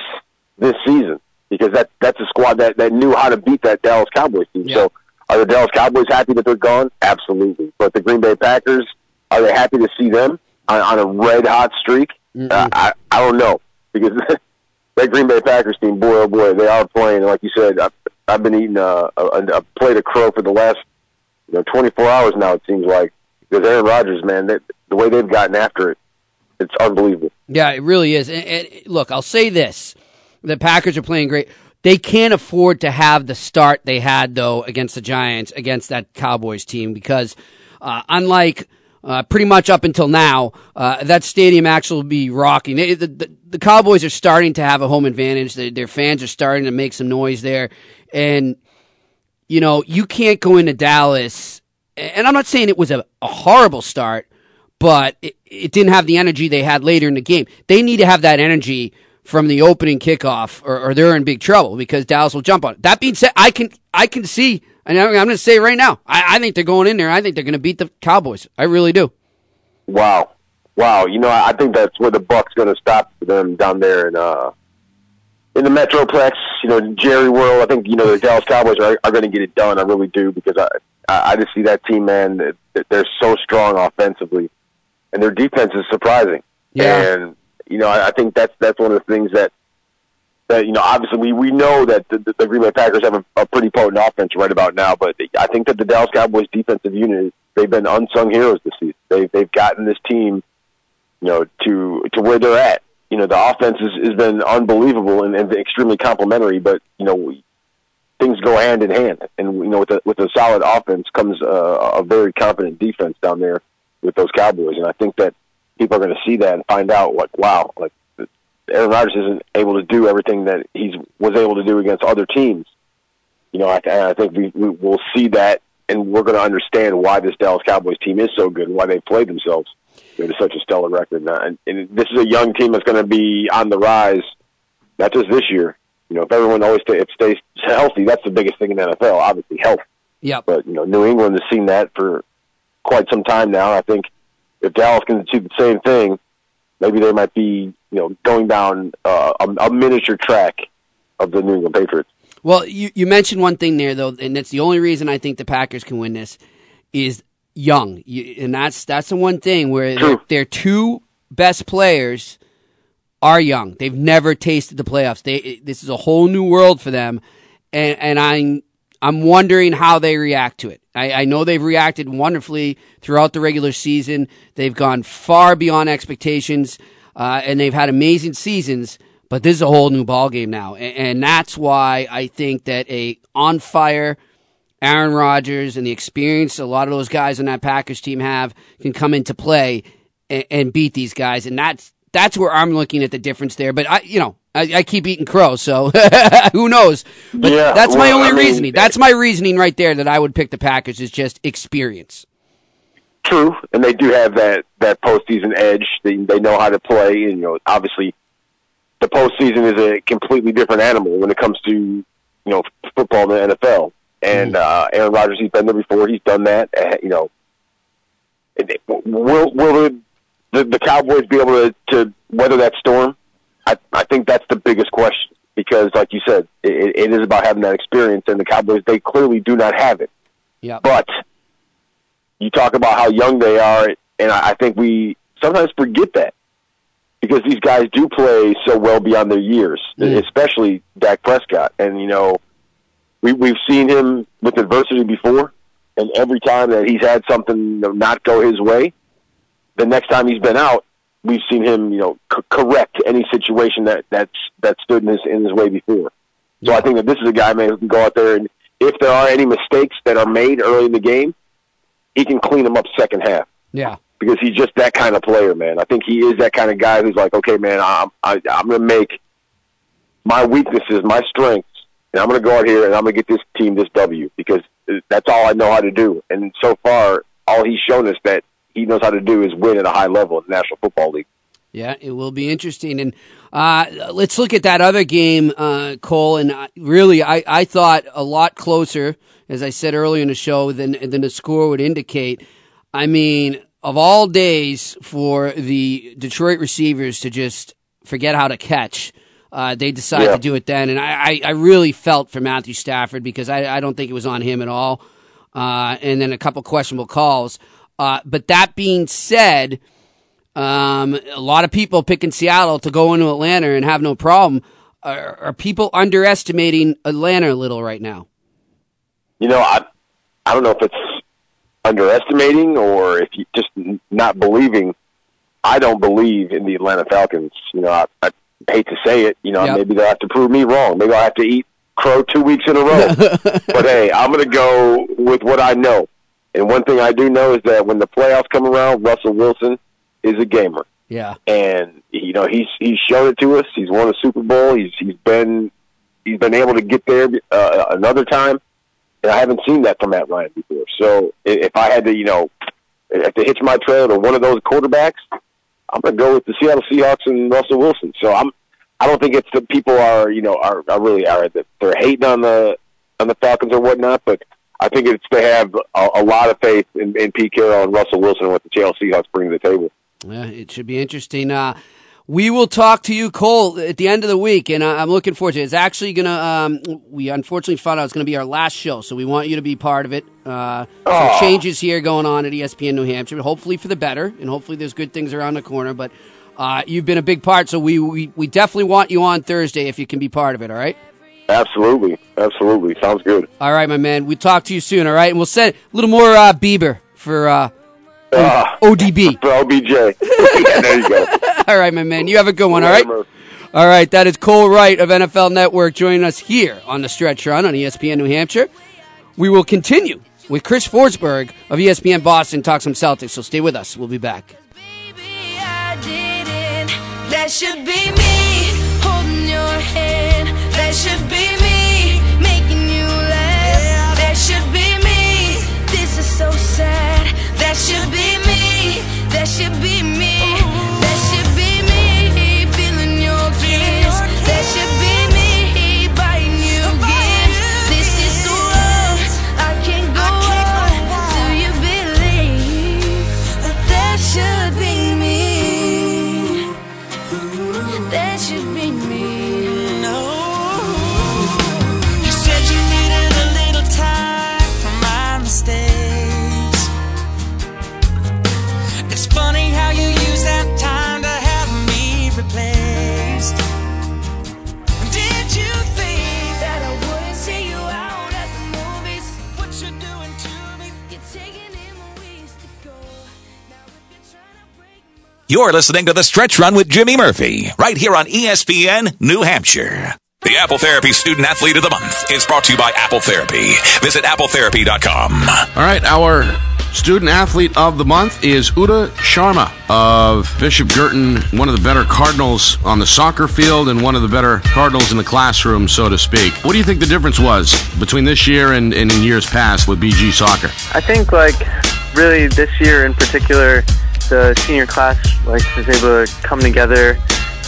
this season, because that that's a squad that, that knew how to beat that Dallas Cowboys team. Yeah. So are the Dallas Cowboys happy that they're gone? Absolutely. But the Green Bay Packers, are they happy to see them on, on a red-hot streak? Mm-hmm. Uh, I, I don't know, because that Green Bay Packers team, boy, oh boy, they are playing, like you said, I, I've been eating a, a, a plate of crow for the last, you know, twenty-four hours now, it seems like. Because Aaron Rodgers, man, they, the way they've gotten after it, it's unbelievable. Yeah, it really is. And, and look, I'll say this. The Packers are playing great. They can't afford to have the start they had, though, against the Giants, against that Cowboys team. Because uh, unlike uh, pretty much up until now, uh, that stadium actually will be rocking. It, the, the, the Cowboys are starting to have a home advantage. They, their fans are starting to make some noise there. And, you know, you can't go into Dallas, and I'm not saying it was a, a horrible start, but it, it didn't have the energy they had later in the game. They need to have that energy from the opening kickoff, or, or they're in big trouble, because Dallas will jump on it. That being said, I can I can see, and I'm going to say right now, I, I think they're going in there. I think they're going to beat the Cowboys. I really do. Wow. Wow. You know, I think that's where the buck's going to stop for them down there in uh in the Metroplex, you know, Jerry World. I think, you know, the Dallas Cowboys are, are going to get it done. I really do, because I, I, I just see that team, man, they're, they're so strong offensively, and their defense is surprising. Yeah. And, you know, I, I think that's that's one of the things that, that you know, obviously we, we know that the, the Green Bay Packers have a, a pretty potent offense right about now, but I think that the Dallas Cowboys defensive unit, they've been unsung heroes this season. They, they've gotten this team, you know, to to where they're at. You know, the offense has, has been unbelievable and, and extremely complimentary, but, you know, we, things go hand in hand. And, you know, with a, with a solid offense comes a, a very competent defense down there with those Cowboys. And I think that people are going to see that and find out, like, wow, like, Aaron Rodgers isn't able to do everything that he was able to do against other teams. You know, I, I think we, we will see that, and we're going to understand why this Dallas Cowboys team is so good and why they played themselves to such a stellar record. And, and this is a young team that's going to be on the rise, not just this year. You know, if everyone always stay, if stays healthy, that's the biggest thing in the N F L, obviously, health. Yeah. But, you know, New England has seen that for quite some time now. I think if Dallas can do the same thing, maybe they might be, you know, going down uh, a, a miniature track of the New England Patriots. Well, you, you mentioned one thing there, though, and that's the only reason I think the Packers can win this is – young, and that's that's the one thing where their, their two best players are young. They've never tasted the playoffs. They this is a whole new world for them, and and I'm I'm wondering how they react to it. I, I know they've reacted wonderfully throughout the regular season. They've gone far beyond expectations, uh, and they've had amazing seasons. But this is a whole new ballgame now, and, and that's why I think that a on-fire Aaron Rodgers and the experience a lot of those guys on that Packers team have can come into play and, and beat these guys. And that's that's where I'm looking at the difference there. But I, you know, I, I keep eating crow, so who knows? But yeah, that's well, my only I mean, reasoning. That's my reasoning right there that I would pick the Packers is just experience. True, and they do have that that postseason edge. They they know how to play, and you know, obviously, the postseason is a completely different animal when it comes to you know football in the N F L. And uh, Aaron Rodgers, he's been there before. He's done that. Uh, you know, will will the, the, the Cowboys be able to, to weather that storm? I, I think that's the biggest question because, like you said, it, it is about having that experience. And the Cowboys, they clearly do not have it. Yeah. But you talk about how young they are, and I, I think we sometimes forget that because these guys do play so well beyond their years, mm. especially Dak Prescott, and you know. We, we've seen him with adversity before, and every time that he's had something not go his way, the next time he's been out, we've seen him, you know, c- correct any situation that that's, that stood in his, in his way before. So I think that this is a guy, man, who can go out there and if there are any mistakes that are made early in the game, he can clean them up second half. Yeah, because he's just that kind of player, man. I think he is that kind of guy who's like, okay, man, I'm I, I'm going to make my weaknesses my strengths. And I'm going to go out here and I'm going to get this team this W because that's all I know how to do. And so far, all he's shown us that he knows how to do is win at a high level in the National Football League. Yeah, it will be interesting. And uh, let's look at that other game, uh, Cole. And I, really, I, I thought a lot closer, as I said earlier in the show, than, than the score would indicate. I mean, of all days for the Detroit receivers to just forget how to catch, Uh, they decided yeah. to do it then, and I, I, I really felt for Matthew Stafford because I, I don't think it was on him at all, uh, and then a couple questionable calls. Uh, but that being said, um, a lot of people picking Seattle to go into Atlanta and have no problem. Are, are people underestimating Atlanta a little right now? You know, I I don't know if it's underestimating or if you just not believing. I don't believe in the Atlanta Falcons. You know, I... I I hate to say it, you know, yep. maybe they'll have to prove me wrong. Maybe I'll have to eat crow two weeks in a row. But, hey, I'm going to go with what I know. And one thing I do know is that when the playoffs come around, Russell Wilson is a gamer. Yeah. And, you know, he's he's shown it to us. He's won a Super Bowl. He's He's been he's been able to get there uh, another time. And I haven't seen that from Matt Ryan before. So if I had to, you know, if to hitch my trail to one of those quarterbacks, I'm going to go with the Seattle Seahawks and Russell Wilson. So I'm, I don't think it's that people are, you know, are, are really are that they're hating on the on the Falcons or whatnot. But I think it's they have a, a lot of faith in, in Pete Carroll and Russell Wilson and what the Seattle Seahawks bring to the table. Yeah, it should be interesting. Uh, we will talk to you, Cole, at the end of the week, and I'm looking forward to it. It's actually going to. Um, we unfortunately found out it's going to be our last show, so we want you to be part of it. Uh, some changes here going on at E S P N New Hampshire, but hopefully for the better, and hopefully there's good things around the corner. But uh, you've been a big part, so we, we we definitely want you on Thursday if you can be part of it. All right? Absolutely, absolutely, sounds good. All right, my man. We we'll talk to you soon. All right, and we'll send a little more uh, Bieber for. Uh, Uh, O D B. For O B J. Yeah, there you go. All right, my man. You have a good one, all right? All right, that is Cole Wright of N F L Network joining us here on The Stretch Run on E S P N New Hampshire. We will continue with Chris Forsberg of E S P N Boston, talk some Celtics, so stay with us. We'll be back. Baby, I didn't. That should be me holding your hand. That should be me making you laugh. That should be me. This is so sad. That should be me, that should be me, that should be me, feeling your kiss, that should be me, biting you gifts, this is so long, I can't go on, till you believe, that should be me, that You're listening to The Stretch Run with Jimmy Murphy, right here on E S P N New Hampshire. The Apple Therapy Student Athlete of the Month is brought to you by Apple Therapy. Visit apple therapy dot com. All right, our Student Athlete of the Month is Uda Sharma of Bishop Girton, one of the better Cardinals on the soccer field and one of the better Cardinals in the classroom, so to speak. What do you think the difference was between this year and, and in years past with B G Soccer? I think, like, really this year in particular, the senior class, like, was able to come together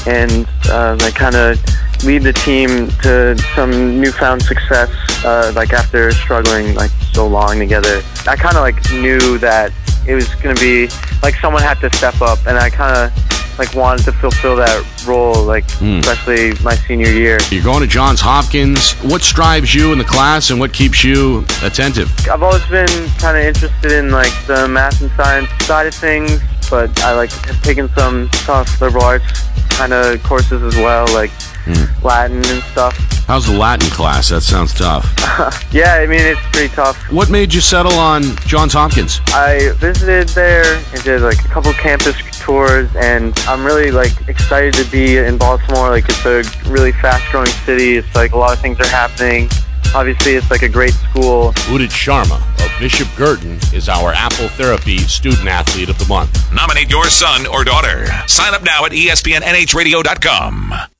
and, uh, like, kind of lead the team to some newfound success, uh, like after struggling like so long together. I kind of like knew that it was going to be like someone had to step up, and I kind of like wanted to fulfill that role, like mm. especially my senior year. You're going to Johns Hopkins. What strives you in the class, and what keeps you attentive? I've always been kind of interested in like the math and science side of things, but I like have taken some tough liberal arts kind of courses as well, like mm. Latin and stuff. How's the Latin class? That sounds tough. Yeah, I mean, it's pretty tough. What made you settle on Johns Hopkins? I visited there and did like a couple campus tours, and I'm really like excited to be in Baltimore. Like, it's a really fast-growing city. It's like a lot of things are happening. Obviously, it's like a great school. Udit Sharma of Bishop Girton is our Apple Therapy Student Athlete of the Month. Nominate your son or daughter. Sign up now at E S P N N H radio dot com.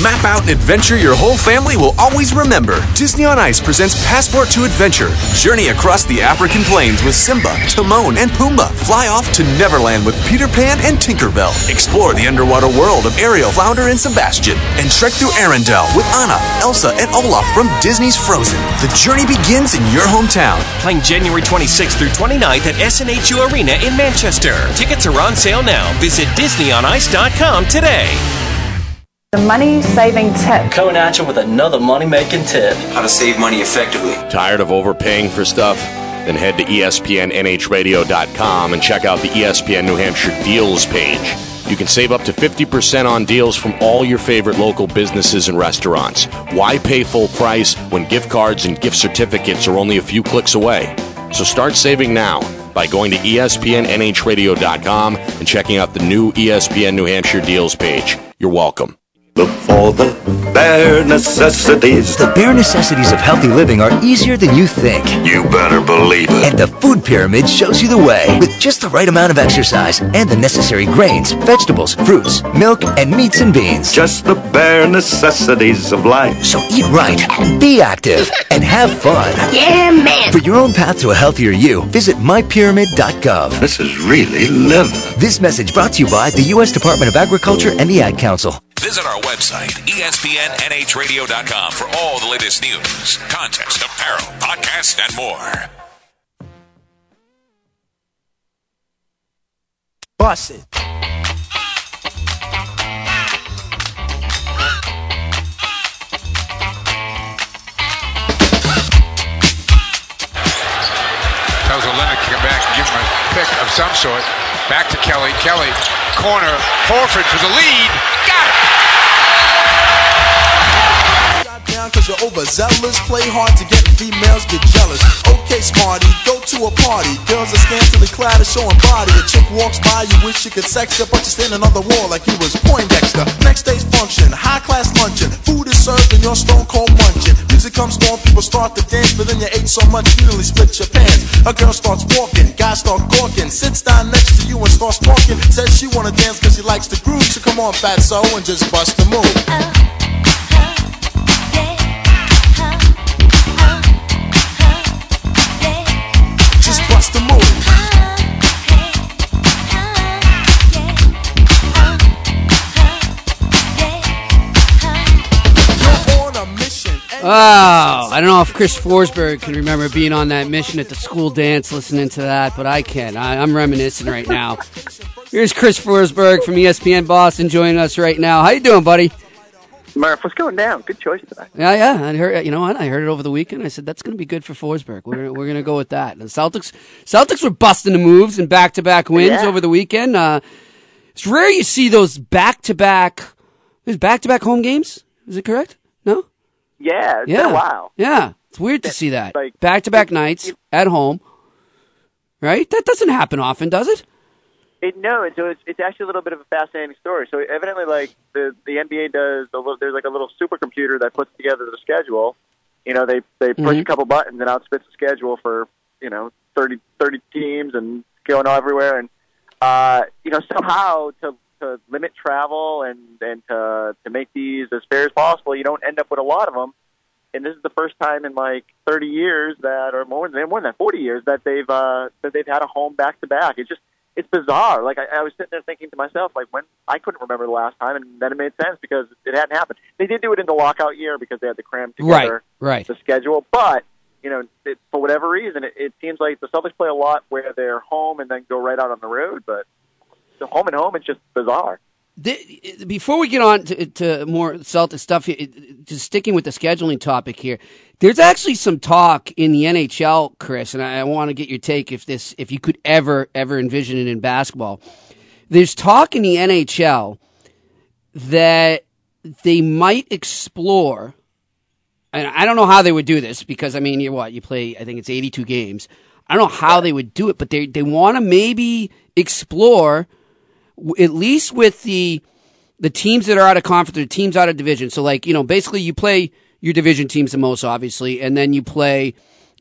Map out an adventure your whole family will always remember. Disney on Ice presents Passport to Adventure. Journey across the African plains with Simba, Timon, and Pumbaa. Fly off to Neverland with Peter Pan and Tinkerbell. Explore the underwater world of Ariel, Flounder, and Sebastian. And trek through Arendelle with Anna, Elsa, and Olaf from Disney's Frozen. The journey begins in your hometown. Playing January twenty-sixth through twenty-ninth at S N H U Arena in Manchester. Tickets are on sale now. Visit Disney on Ice dot com today. The money-saving tip. Coming at you with another money-making tip. How to save money effectively. Tired of overpaying for stuff? Then head to E S P N N H radio dot com and check out the E S P N New Hampshire Deals page. You can save up to fifty percent on deals from all your favorite local businesses and restaurants. Why pay full price when gift cards and gift certificates are only a few clicks away? So start saving now by going to E S P N N H radio dot com and checking out the new E S P N New Hampshire Deals page. You're welcome. Look for the bare necessities. The bare necessities of healthy living are easier than you think. You better believe it. And the food pyramid shows you the way with just the right amount of exercise and the necessary grains, vegetables, fruits, milk, and meats and beans. Just the bare necessities of life. So eat right, be active, and have fun. Yeah, man. For your own path to a healthier you, visit my pyramid dot gov. This is really living. This message brought to you by the U S Department of Agriculture and the Ad Council. Visit our website, E S P N N H radio dot com, for all the latest news, contests, apparel, podcasts, and more. Bust it. Tells Linda to come back and give him a pick of some sort. Back to Kelly. Kelly, corner. Horford for the lead. Got it! Because you're overzealous, play hard to get females, get jealous. Okay, smarty, go to a party. Girls are scantily clad and showing body. A chick walks by, you wish you could sex her, but you're standing on the wall like you was Poindexter. Next day's function, high class luncheon. Food is served and you're stone cold munching. Music comes on, people start to dance, but then you ate so much you nearly split your pants. A girl starts walking, guys start gawking, sits down next to you and starts talking. Says she wanna dance because she likes the groove, so come on, fatso, and just bust the move. Oh. Oh, I I don't know if Chris Forsberg can remember being on that mission at the school dance, listening to that, but I can. I, I'm reminiscing right now. Here's Chris Forsberg from E S P N Boston joining us right now. How you doing, buddy? Murph, what's going down? Good choice today. Yeah, yeah. I heard, you know what? I heard it over the weekend. I said, that's going to be good for Forsberg. We're, we're going to go with that. The Celtics Celtics were busting the moves and back-to-back wins yeah. over the weekend. Uh, it's rare you see those back-to-back, those back-to-back home games. Is it correct? No? Yeah, it's yeah. been a while. Yeah, it's weird to see that. Like, back-to-back nights it, at home, right? That doesn't happen often, does it? It, no, so it's, it's actually a little bit of a fascinating story. So evidently, like the the N B A does, a little, there's like a little supercomputer that puts together the schedule. You know, they they push mm-hmm. a couple buttons and out spits the schedule for you know thirty, thirty teams and going everywhere. And uh, you know, somehow to to limit travel and and to to make these as fair as possible, you don't end up with a lot of them. And this is the first time in like thirty years that, or more than more than that, forty years that they've uh, that they've had a home back to back. It's just It's bizarre. Like, I, I was sitting there thinking to myself, like, when I couldn't remember the last time, and then it made sense because it hadn't happened. They did do it in the lockout year because they had to cram together right, right. the schedule. But, you know, it, for whatever reason, it, it seems like the Celtics play a lot where they're home and then go right out on the road. But the home and home, it's just bizarre. The, before we get on to, to more Celtics stuff, just sticking with the scheduling topic here, there's actually some talk in the N H L, Chris, and I, I want to get your take if this, if you could ever, ever envision it in basketball. There's talk in the N H L that they might explore, and I don't know how they would do this because, I mean, you what, you play, I think it's eighty-two games. I don't know how they would do it, but they they want to maybe explore at least with the the teams that are out of conference, the teams out of division. So, like, you know, basically you play your division teams the most, obviously, and then you play,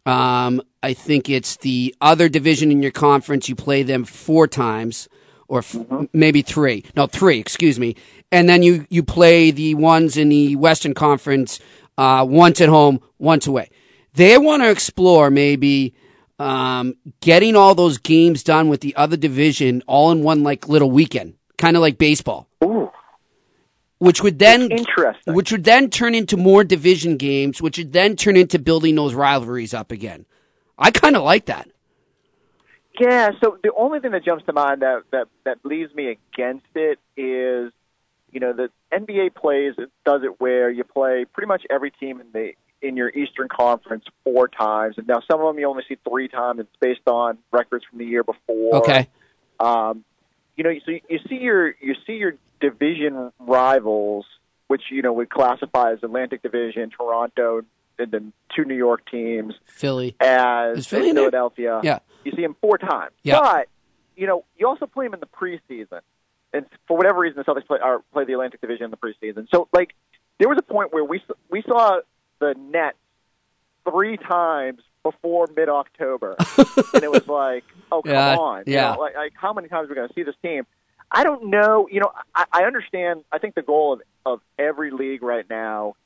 um, I think it's the other division in your conference, you play them four times or f- mm-hmm. maybe three. No, three, excuse me. And then you, you play the ones in the Western Conference uh, once at home, once away. They want to explore maybe – Um, getting all those games done with the other division all in one like little weekend, kind of like baseball. Ooh. Which would then interesting. Which would then turn into more division games, which would then turn into building those rivalries up again. I kind of like that. Yeah. So the only thing that jumps to mind that that that leaves me against it is, you know, the N B A plays does it where you play pretty much every team in the. in your Eastern Conference four times. And now some of them you only see three times. It's based on records from the year before. Okay. Um, you know, so you see your, you see your division rivals, which, you know, we classify as Atlantic Division, Toronto, and then two New York teams. Philly. As Philly Philadelphia. Yeah. You see them four times. Yeah. But, you know, you also play them in the preseason. And for whatever reason, the Celtics play, or play the Atlantic Division in the preseason. So, like, there was a point where we we saw the Nets three times before mid-October. And it was like, oh, come yeah, on. Yeah. You know, like, like, how many times are we going to see this team? I don't know. You know, I, I understand. I think the goal of, of every league right now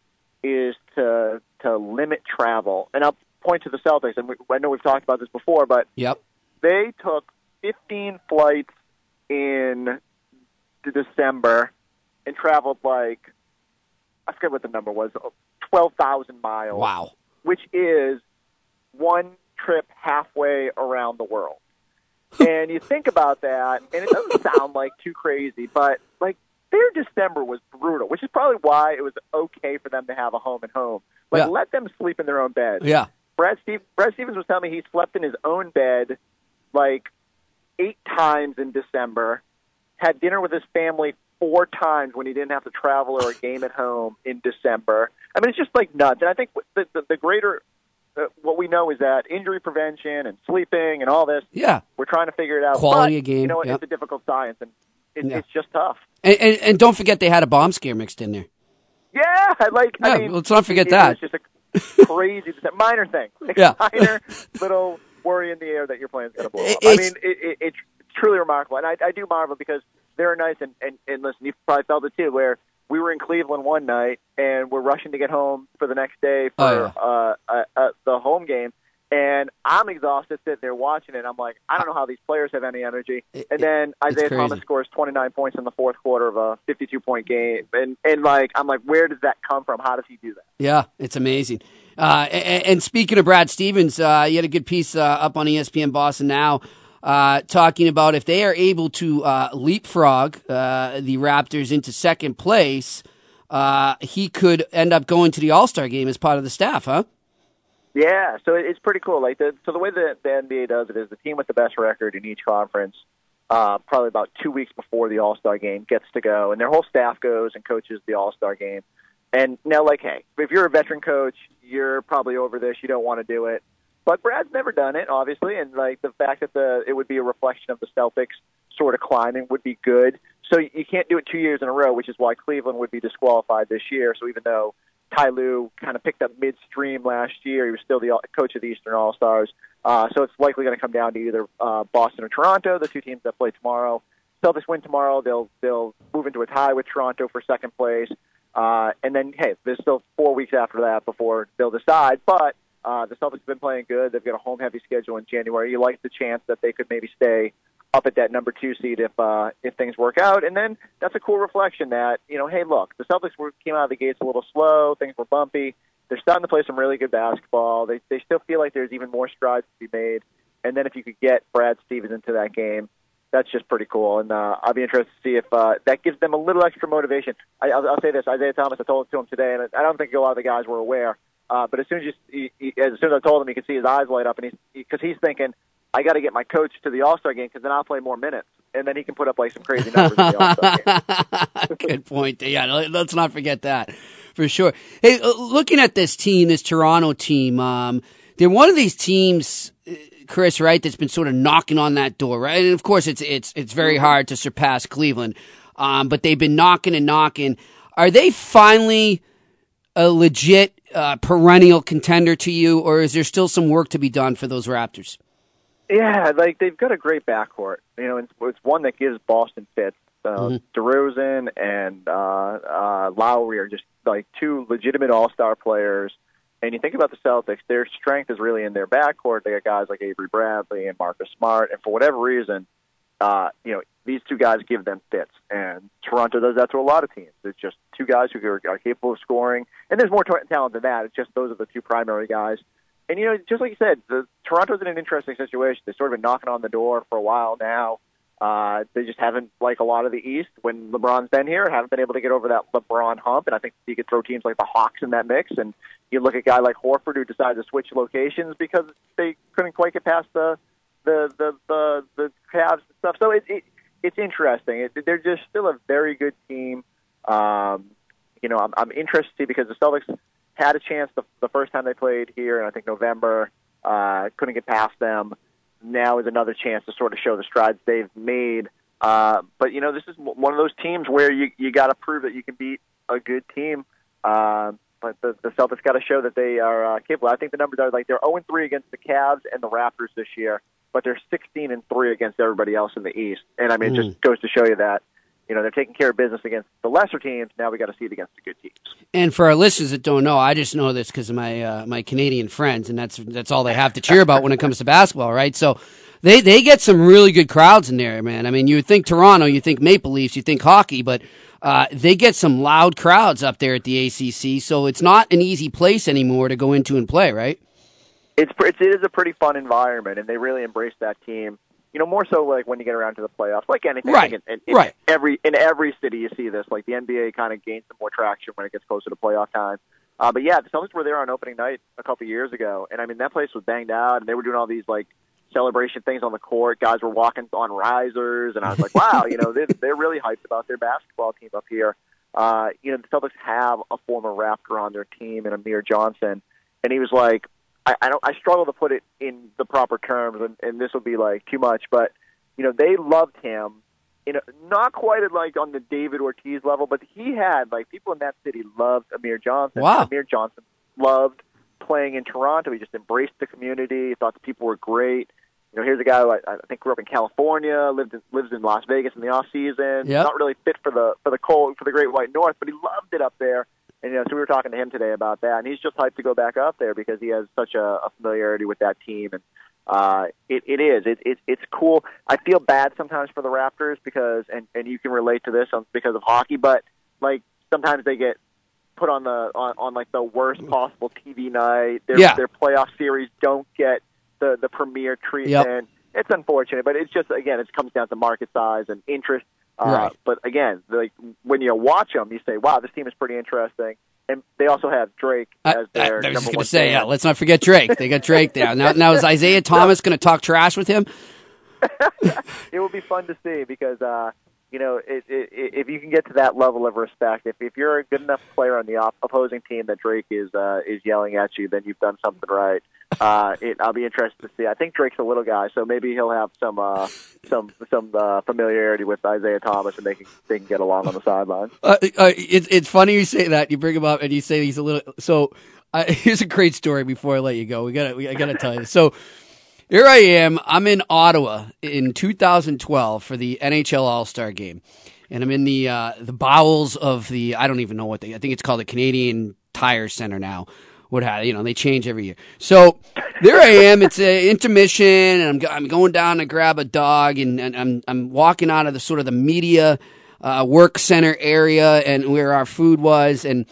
is to to limit travel. And I'll point to the Celtics. And we, I know we've talked about this before, but yep. they took fifteen flights in December and traveled like, I forget what the number was, twelve thousand miles, wow. which is one trip halfway around the world. And you think about that, and it doesn't sound like too crazy, but like their December was brutal, which is probably why it was okay for them to have a home and home. Like yeah. let them sleep in their own bed. Yeah, Brad, Steve- Brad Stevens was telling me he slept in his own bed like eight times in December, had dinner with his family four times when he didn't have to travel or a game at home in December. I mean, it's just like nuts. And I think the, the, the greater uh, what we know is that injury prevention and sleeping and all this, yeah, we're trying to figure it out. Quality but, of game, you know, yep. it's a difficult science, and it, yeah. it's just tough. And, and, and don't forget they had a bomb scare mixed in there. Yeah, like yeah, I mean, let's not forget it, that. It's just a crazy minor thing, like yeah. minor little worry in the air that your plan's going to blow up. It's, I mean, it, it, it's truly remarkable, and I, I do marvel because. They're nice, and, and, and listen, you probably felt it too, where we were in Cleveland one night, and we're rushing to get home for the next day for oh, yeah. uh, uh, uh, the home game, and I I'm exhausted sitting there watching it. I'm like, I don't know how these players have any energy. It, and then it, Isaiah Thomas scores twenty-nine points in the fourth quarter of a fifty-two point game. And, and like, I'm like, where does that come from? How does he do that? Yeah, it's amazing. Uh, and, and speaking of Brad Stevens, uh, you had a good piece uh, up on E S P N Boston Now uh, talking about if they are able to uh, leapfrog uh, the Raptors into second place, uh, he could end up going to the All-Star game as part of the staff, huh? Yeah, so it's pretty cool. Like, the, so the way that the N B A does it is the team with the best record in each conference, uh, probably about two weeks before the All-Star game, gets to go, and their whole staff goes and coaches the All-Star game. And now, like, hey, if you're a veteran coach, you're probably over this. You don't want to do it. But Brad's never done it, obviously, and like the fact that the it would be a reflection of the Celtics sort of climbing would be good. So you can't do it two years in a row, which is why Cleveland would be disqualified this year. So even though Ty Lue kind of picked up midstream last year, he was still the coach of the Eastern All-Stars. Uh, so it's likely going to come down to either uh, Boston or Toronto, the two teams that play tomorrow. Celtics win tomorrow, they'll they'll move into a tie with Toronto for second place. Uh, and then, hey, there's still four weeks after that before they'll decide. But uh, the Celtics have been playing good. They've got a home-heavy schedule in January. You like the chance that they could maybe stay up at that number two seed if uh, if things work out. And then that's a cool reflection that, you know, hey, look, the Celtics were, came out of the gates a little slow. Things were bumpy. They're starting to play some really good basketball. They they still feel like there's even more strides to be made. And then if you could get Brad Stevens into that game, that's just pretty cool. And uh, I'll be interested to see if uh, that gives them a little extra motivation. I, I'll, I'll say this. Isaiah Thomas, I told it to him today, and I don't think a lot of the guys were aware. Uh, but as soon as, you, he, as soon as I told him, you could see his eyes light up, and he's because he's thinking, I got to get my coach to the All-Star game because then I'll play more minutes, and then he can put up like some crazy numbers in the All-Star game. Good point. Yeah, let's not forget that for sure. Hey, looking at this team, this Toronto team, um, they're one of these teams, Chris, right, that's been sort of knocking on that door, right? And of course, it's it's it's very hard to surpass Cleveland, um, but they've been knocking and knocking. Are they finally a legit uh, perennial contender to you, or is there still some work to be done for those Raptors? Yeah, like they've got a great backcourt. You know, it's, it's one that gives Boston fits. Uh, mm-hmm. DeRozan and uh, uh, Lowry are just like two legitimate all-star players. And you think about the Celtics, their strength is really in their backcourt. They got guys like Avery Bradley and Marcus Smart. And for whatever reason, uh, you know, these two guys give them fits. And Toronto does that to a lot of teams. It's just two guys who are, are capable of scoring. And there's more talent than that. It's just those are the two primary guys. And, you know, just like you said, the, Toronto's in an interesting situation. They've sort of been knocking on the door for a while now. Uh, they just haven't, like a lot of the East, when LeBron's been here, haven't been able to get over that LeBron hump. And I think you could throw teams like the Hawks in that mix. And you look at a guy like Horford who decided to switch locations because they couldn't quite get past the the the, the, the Cavs and stuff. So it, it, it's interesting. It, they're just still a very good team. Um, you know, I'm, I'm interested because the Celtics had a chance the, the first time they played here, and I think November, uh, couldn't get past them. Now is another chance to sort of show the strides they've made. Uh, but, you know, this is one of those teams where you, you got to prove that you can beat a good team. Uh, but the, the Celtics got to show that they are uh, capable. I think the numbers are like they're oh and three against the Cavs and the Raptors this year, but they're sixteen and three against everybody else in the East. And, I mean, mm. it just goes to show you that. You know, they're taking care of business against the lesser teams. Now we got to see it against the good teams. And for our listeners that don't know, I just know this because of my uh, my Canadian friends, and that's that's all they have to cheer about when it comes to basketball, right? So they, they get some really good crowds in there, man. I mean, you think Toronto, you think Maple Leafs, you think hockey, but uh, they get some loud crowds up there at the A C C, so it's not an easy place anymore to go into and play, right? It's, it's it is a pretty fun environment, and they really embrace that team. You know, more so like when you get around to the playoffs, like anything. Right. In, in, in right. Every in every city, you see this. Like the N B A kind of gains some more traction when it gets closer to playoff time. Uh, but yeah, the Celtics were there on opening night a couple years ago, and I mean that place was banged out, and they were doing all these like celebration things on the court. Guys were walking on risers, and I was like, wow, you know, they're, they're really hyped about their basketball team up here. Uh, you know, the Celtics have a former Raptor on their team, and Amir Johnson, and he was like. I, I don't. I struggle to put it in the proper terms, and, and this will be like too much. But you know, they loved him, in a, not quite at like on the David Ortiz level, but he had like people in that city loved Amir Johnson. Wow. Amir Johnson loved playing in Toronto. He just embraced the community. He thought the people were great. You know, here's a guy who I, I think grew up in California, lived in, lives in Las Vegas in the off season. Yep. Not really fit for the for the cold for the Great White North, but he loved it up there. And, you know, so we were talking to him today about that, and he's just hyped to go back up there because he has such a, a familiarity with that team. And uh, it, it is. It, it, it's cool. I feel bad sometimes for the Raptors because, and, and you can relate to this because of hockey, but, like, sometimes they get put on the on, on like, the worst possible T V night. Their, yeah. their playoff series don't get the, the premier treatment. Yep. It's unfortunate, but it's just, again, it comes down to market size and interest. Uh, right. But, again, like, when you watch them, you say, wow, this team is pretty interesting. And they also have Drake as their number one. I, I was just going to say, yeah, let's not forget Drake. They got Drake down. Now, now is Isaiah Thomas going to talk trash with him? It will be fun to see because, uh, you know, it, it, it, if you can get to that level of respect, if, if you're a good enough player on the op- opposing team that Drake is uh, is yelling at you, then you've done something right. Uh, it, I'll be interested to see. I think Drake's a little guy, so maybe he'll have some uh, some some uh, familiarity with Isaiah Thomas, and they can they can get along on the sideline. Uh, uh, it's it's funny you say that. You bring him up, and you say he's a little. So uh, here's a great story. Before I let you go, we got we, I got to tell you. So here I am. I'm in Ottawa in two thousand twelve for the N H L All-Star Game, and I'm in the uh, the bowels of the I don't even know what they. I think it's called the Canadian Tire Center now. What have you know? They change every year. So there I am. It's an intermission, and I'm I'm going down to grab a dog, and, and I'm I'm walking out of the sort of the media uh, work center area, and where our food was, and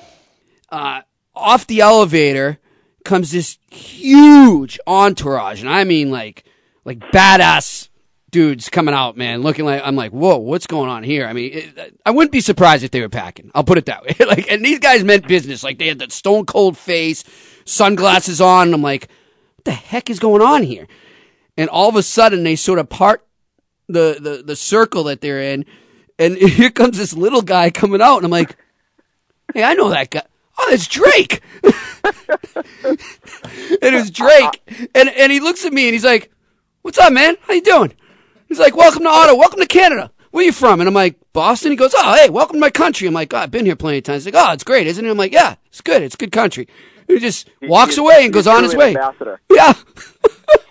uh, off the elevator comes this huge entourage, and I mean like like badass dudes coming out, man, looking like I'm like, whoa, what's going on here? I mean, it, I wouldn't be surprised if they were packing. I'll put it that way. Like, and these guys meant business. Like, they had that stone cold face, sunglasses on. And I'm like, what the heck is going on here? And all of a sudden, they sort of part the the the circle that they're in, and here comes this little guy coming out, and I'm like, hey, I know that guy. Oh, that's Drake. And it was Drake, and and he looks at me, and he's like, what's up, man? How you doing? He's like, welcome to Ottawa. Welcome to Canada. Where are you from? And I'm like, Boston. He goes, oh, hey, welcome to my country. I'm like, oh, I've been here plenty of times. He's like, oh, it's great, isn't it? I'm like, yeah, it's good. It's good country. And he just he, walks he, away and goes on his way. Ambassador. Yeah.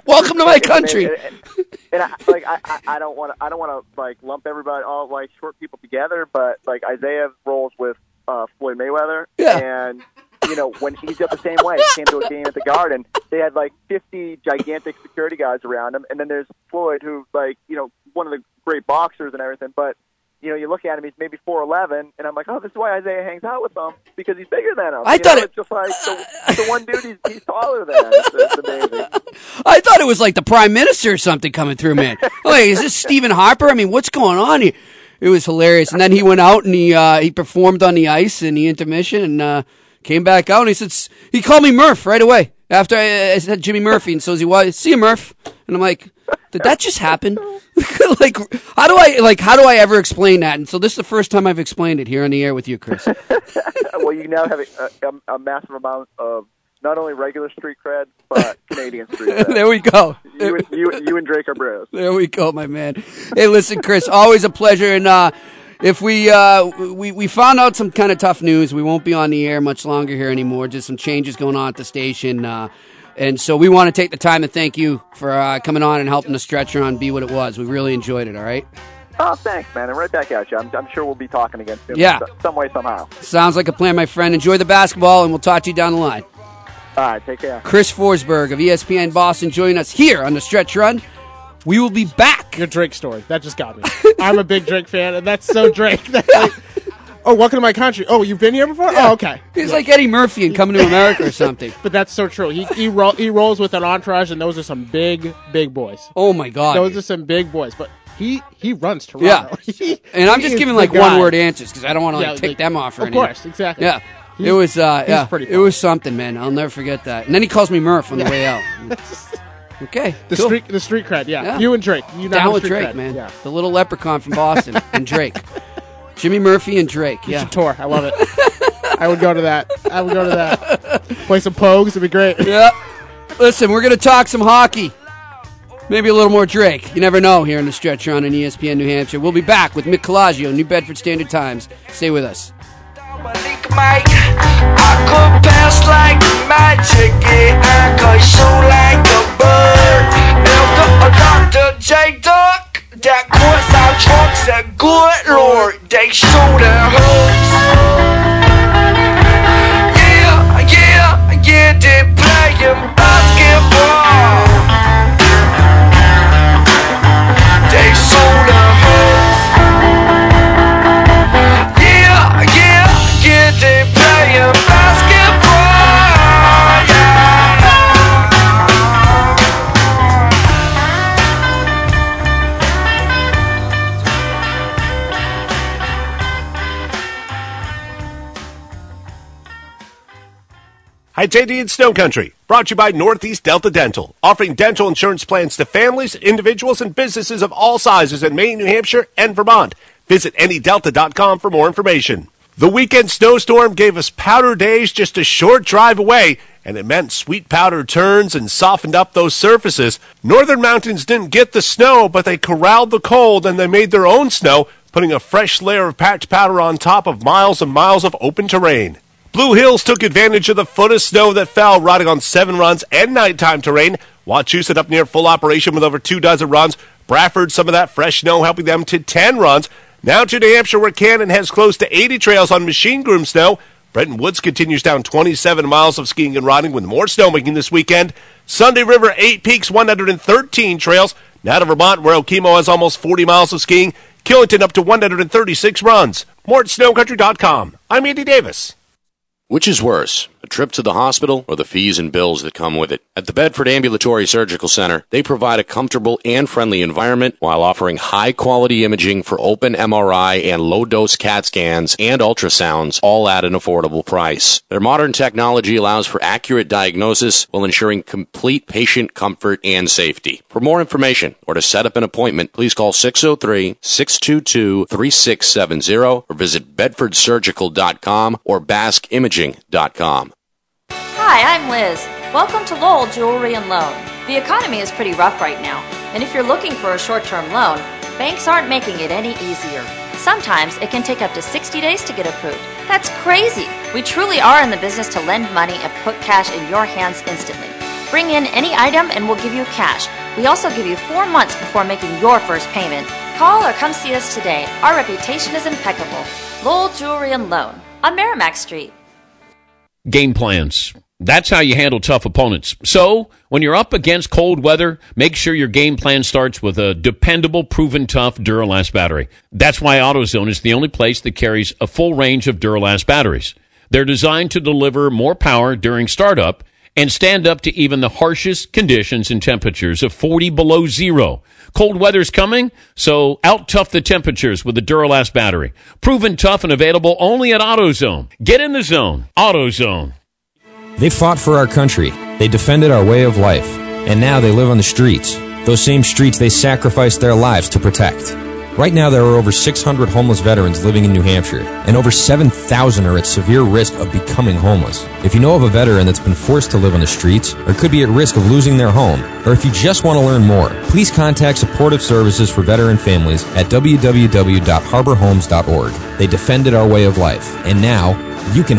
Welcome to my country. And, and, and, and I, like, I, I don't want to, I don't want to like lump everybody, all like short people together, but like Isaiah rolls with uh, Floyd Mayweather. Yeah. And you know, when he's up the same way, he came to a game at the Garden. They had like fifty gigantic security guys around him, and then there's Floyd, who like you know one of the great boxers and everything. But you know, you look at him, he's maybe four eleven, and I'm like, oh, this is why Isaiah hangs out with them because he's bigger than him. I you thought know, it... it's just like the, the one dude he's, he's taller than. It's, it's amazing. I thought it was like the Prime Minister or something coming through, man. Like, is this Stephen Harper? I mean, what's going on here? It was hilarious. And then he went out and he uh, he performed on the ice in the intermission and. Uh, Came back out and he said, he called me Murph right away after I, I said Jimmy Murphy. And so he was, see you, Murph. And I'm like, did that just happen? Like, how do I, like, how do I ever explain that? And so this is the first time I've explained it here on the air with you, Chris. Well, you now have a, a, a massive amount of not only regular street cred, but Canadian street cred. There we go. You and, you, you and Drake are bros. There we go, my man. Hey, listen, Chris, always a pleasure. And, uh, If we, uh, we we found out some kind of tough news. We won't be on the air much longer here anymore. Just some changes going on at the station. Uh, and so we want to take the time to thank you for uh, coming on and helping the stretcher on Be What It Was. We really enjoyed it, all right? Oh, thanks, man. And right back at you. I'm, I'm sure we'll be talking again soon. Yeah. Some way, somehow. Sounds like a plan, my friend. Enjoy the basketball, and we'll talk to you down the line. All right, take care. Chris Forsberg of E S P N Boston joining us here on the Stretch Run. We will be back. Your Drake story. That just got me. I'm a big Drake fan, and that's so Drake. That's like, oh, welcome to my country. Oh, you've been here before? Yeah. Oh, okay. He's yeah. like Eddie Murphy in Coming to America or something. But that's so true. He he, ro- he rolls with an entourage, and those are some big, big boys. Oh, my God. Those dude. are some big boys. But he, he runs Toronto. Yeah. he, and I'm just giving, like, one-word answers because I don't want to yeah, like, tick like, them off or of anything. Of course, exactly. Yeah. He's, it was uh, yeah, pretty it was something, man. I'll never forget that. And then he calls me Murph on the way out. Okay, the cool. street, the street cred, yeah. yeah. You and Drake, you know down with Drake, cred. man. Yeah. The little leprechaun from Boston and Drake, Jimmy Murphy and Drake. Yeah, tour. I love it. I would go to that. I would go to that. Play some pogues. It'd be great. Yeah. Listen, we're gonna talk some hockey, maybe a little more Drake. You never know. Here in the Stretch Run on E S P N New Hampshire, we'll be back with Mick Collagio, New Bedford Standard Times. Stay with us. Mike, I could pass like magic, yeah, I could shoot like a bird. Elka, a doctor, J-Duck, that course our trucks, that good lord, they shoot at hooks. Hi, it's Andy in Snow Country, brought to you by Northeast Delta Dental, offering dental insurance plans to families, individuals, and businesses of all sizes in Maine, New Hampshire, and Vermont. Visit any delta dot com for more information. The weekend snowstorm gave us powder days just a short drive away, and it meant sweet powder turns and softened up those surfaces. Northern mountains didn't get the snow, but they corralled the cold and they made their own snow, putting a fresh layer of packed powder on top of miles and miles of open terrain. Blue Hills took advantage of the foot of snow that fell, riding on seven runs and nighttime terrain. Wachusett up near full operation with over two dozen runs. Bradford, some of that fresh snow helping them to ten runs. Now to New Hampshire, where Cannon has close to eighty trails on machine groom snow. Brenton Woods continues down twenty-seven miles of skiing and riding with more snowmaking this weekend. Sunday River, eight peaks, one hundred thirteen trails. Now to Vermont, where Okemo has almost forty miles of skiing. Killington up to one hundred thirty-six runs. More at snow country dot com. I'm Andy Davis. Which is worse, a trip to the hospital or the fees and bills that come with it? At the Bedford Ambulatory Surgical Center, they provide a comfortable and friendly environment while offering high-quality imaging for open M R I and low-dose C A T scans and ultrasounds, all at an affordable price. Their modern technology allows for accurate diagnosis while ensuring complete patient comfort and safety. For more information or to set up an appointment, please call six oh three, six two two, three six seven zero or visit bedford surgical dot com or bask imaging dot com. Hi, I'm Liz. Welcome to Lowell Jewelry and Loan. The economy is pretty rough right now, and if you're looking for a short-term loan, banks aren't making it any easier. Sometimes it can take up to sixty days to get approved. That's crazy! We truly are in the business to lend money and put cash in your hands instantly. Bring in any item and we'll give you cash. We also give you four months before making your first payment. Call or come see us today. Our reputation is impeccable. Lowell Jewelry and Loan on Merrimack Street. Game plans. That's how you handle tough opponents. So, when you're up against cold weather, make sure your game plan starts with a dependable, proven tough Duralast battery. That's why AutoZone is the only place that carries a full range of Duralast batteries. They're designed to deliver more power during startup and stand up to even the harshest conditions and temperatures of forty below zero. Cold weather's coming, so out-tough the temperatures with the Duralast battery. Proven tough and available only at AutoZone. Get in the zone. AutoZone. They fought for our country. They defended our way of life. And now they live on the streets. Those same streets they sacrificed their lives to protect. Right now there are over six hundred homeless veterans living in New Hampshire, and over seven thousand are at severe risk of becoming homeless. If you know of a veteran that's been forced to live on the streets, or could be at risk of losing their home, or if you just want to learn more, please contact Supportive Services for Veteran Families at w w w dot harbor homes dot org. They defended our way of life, and now you can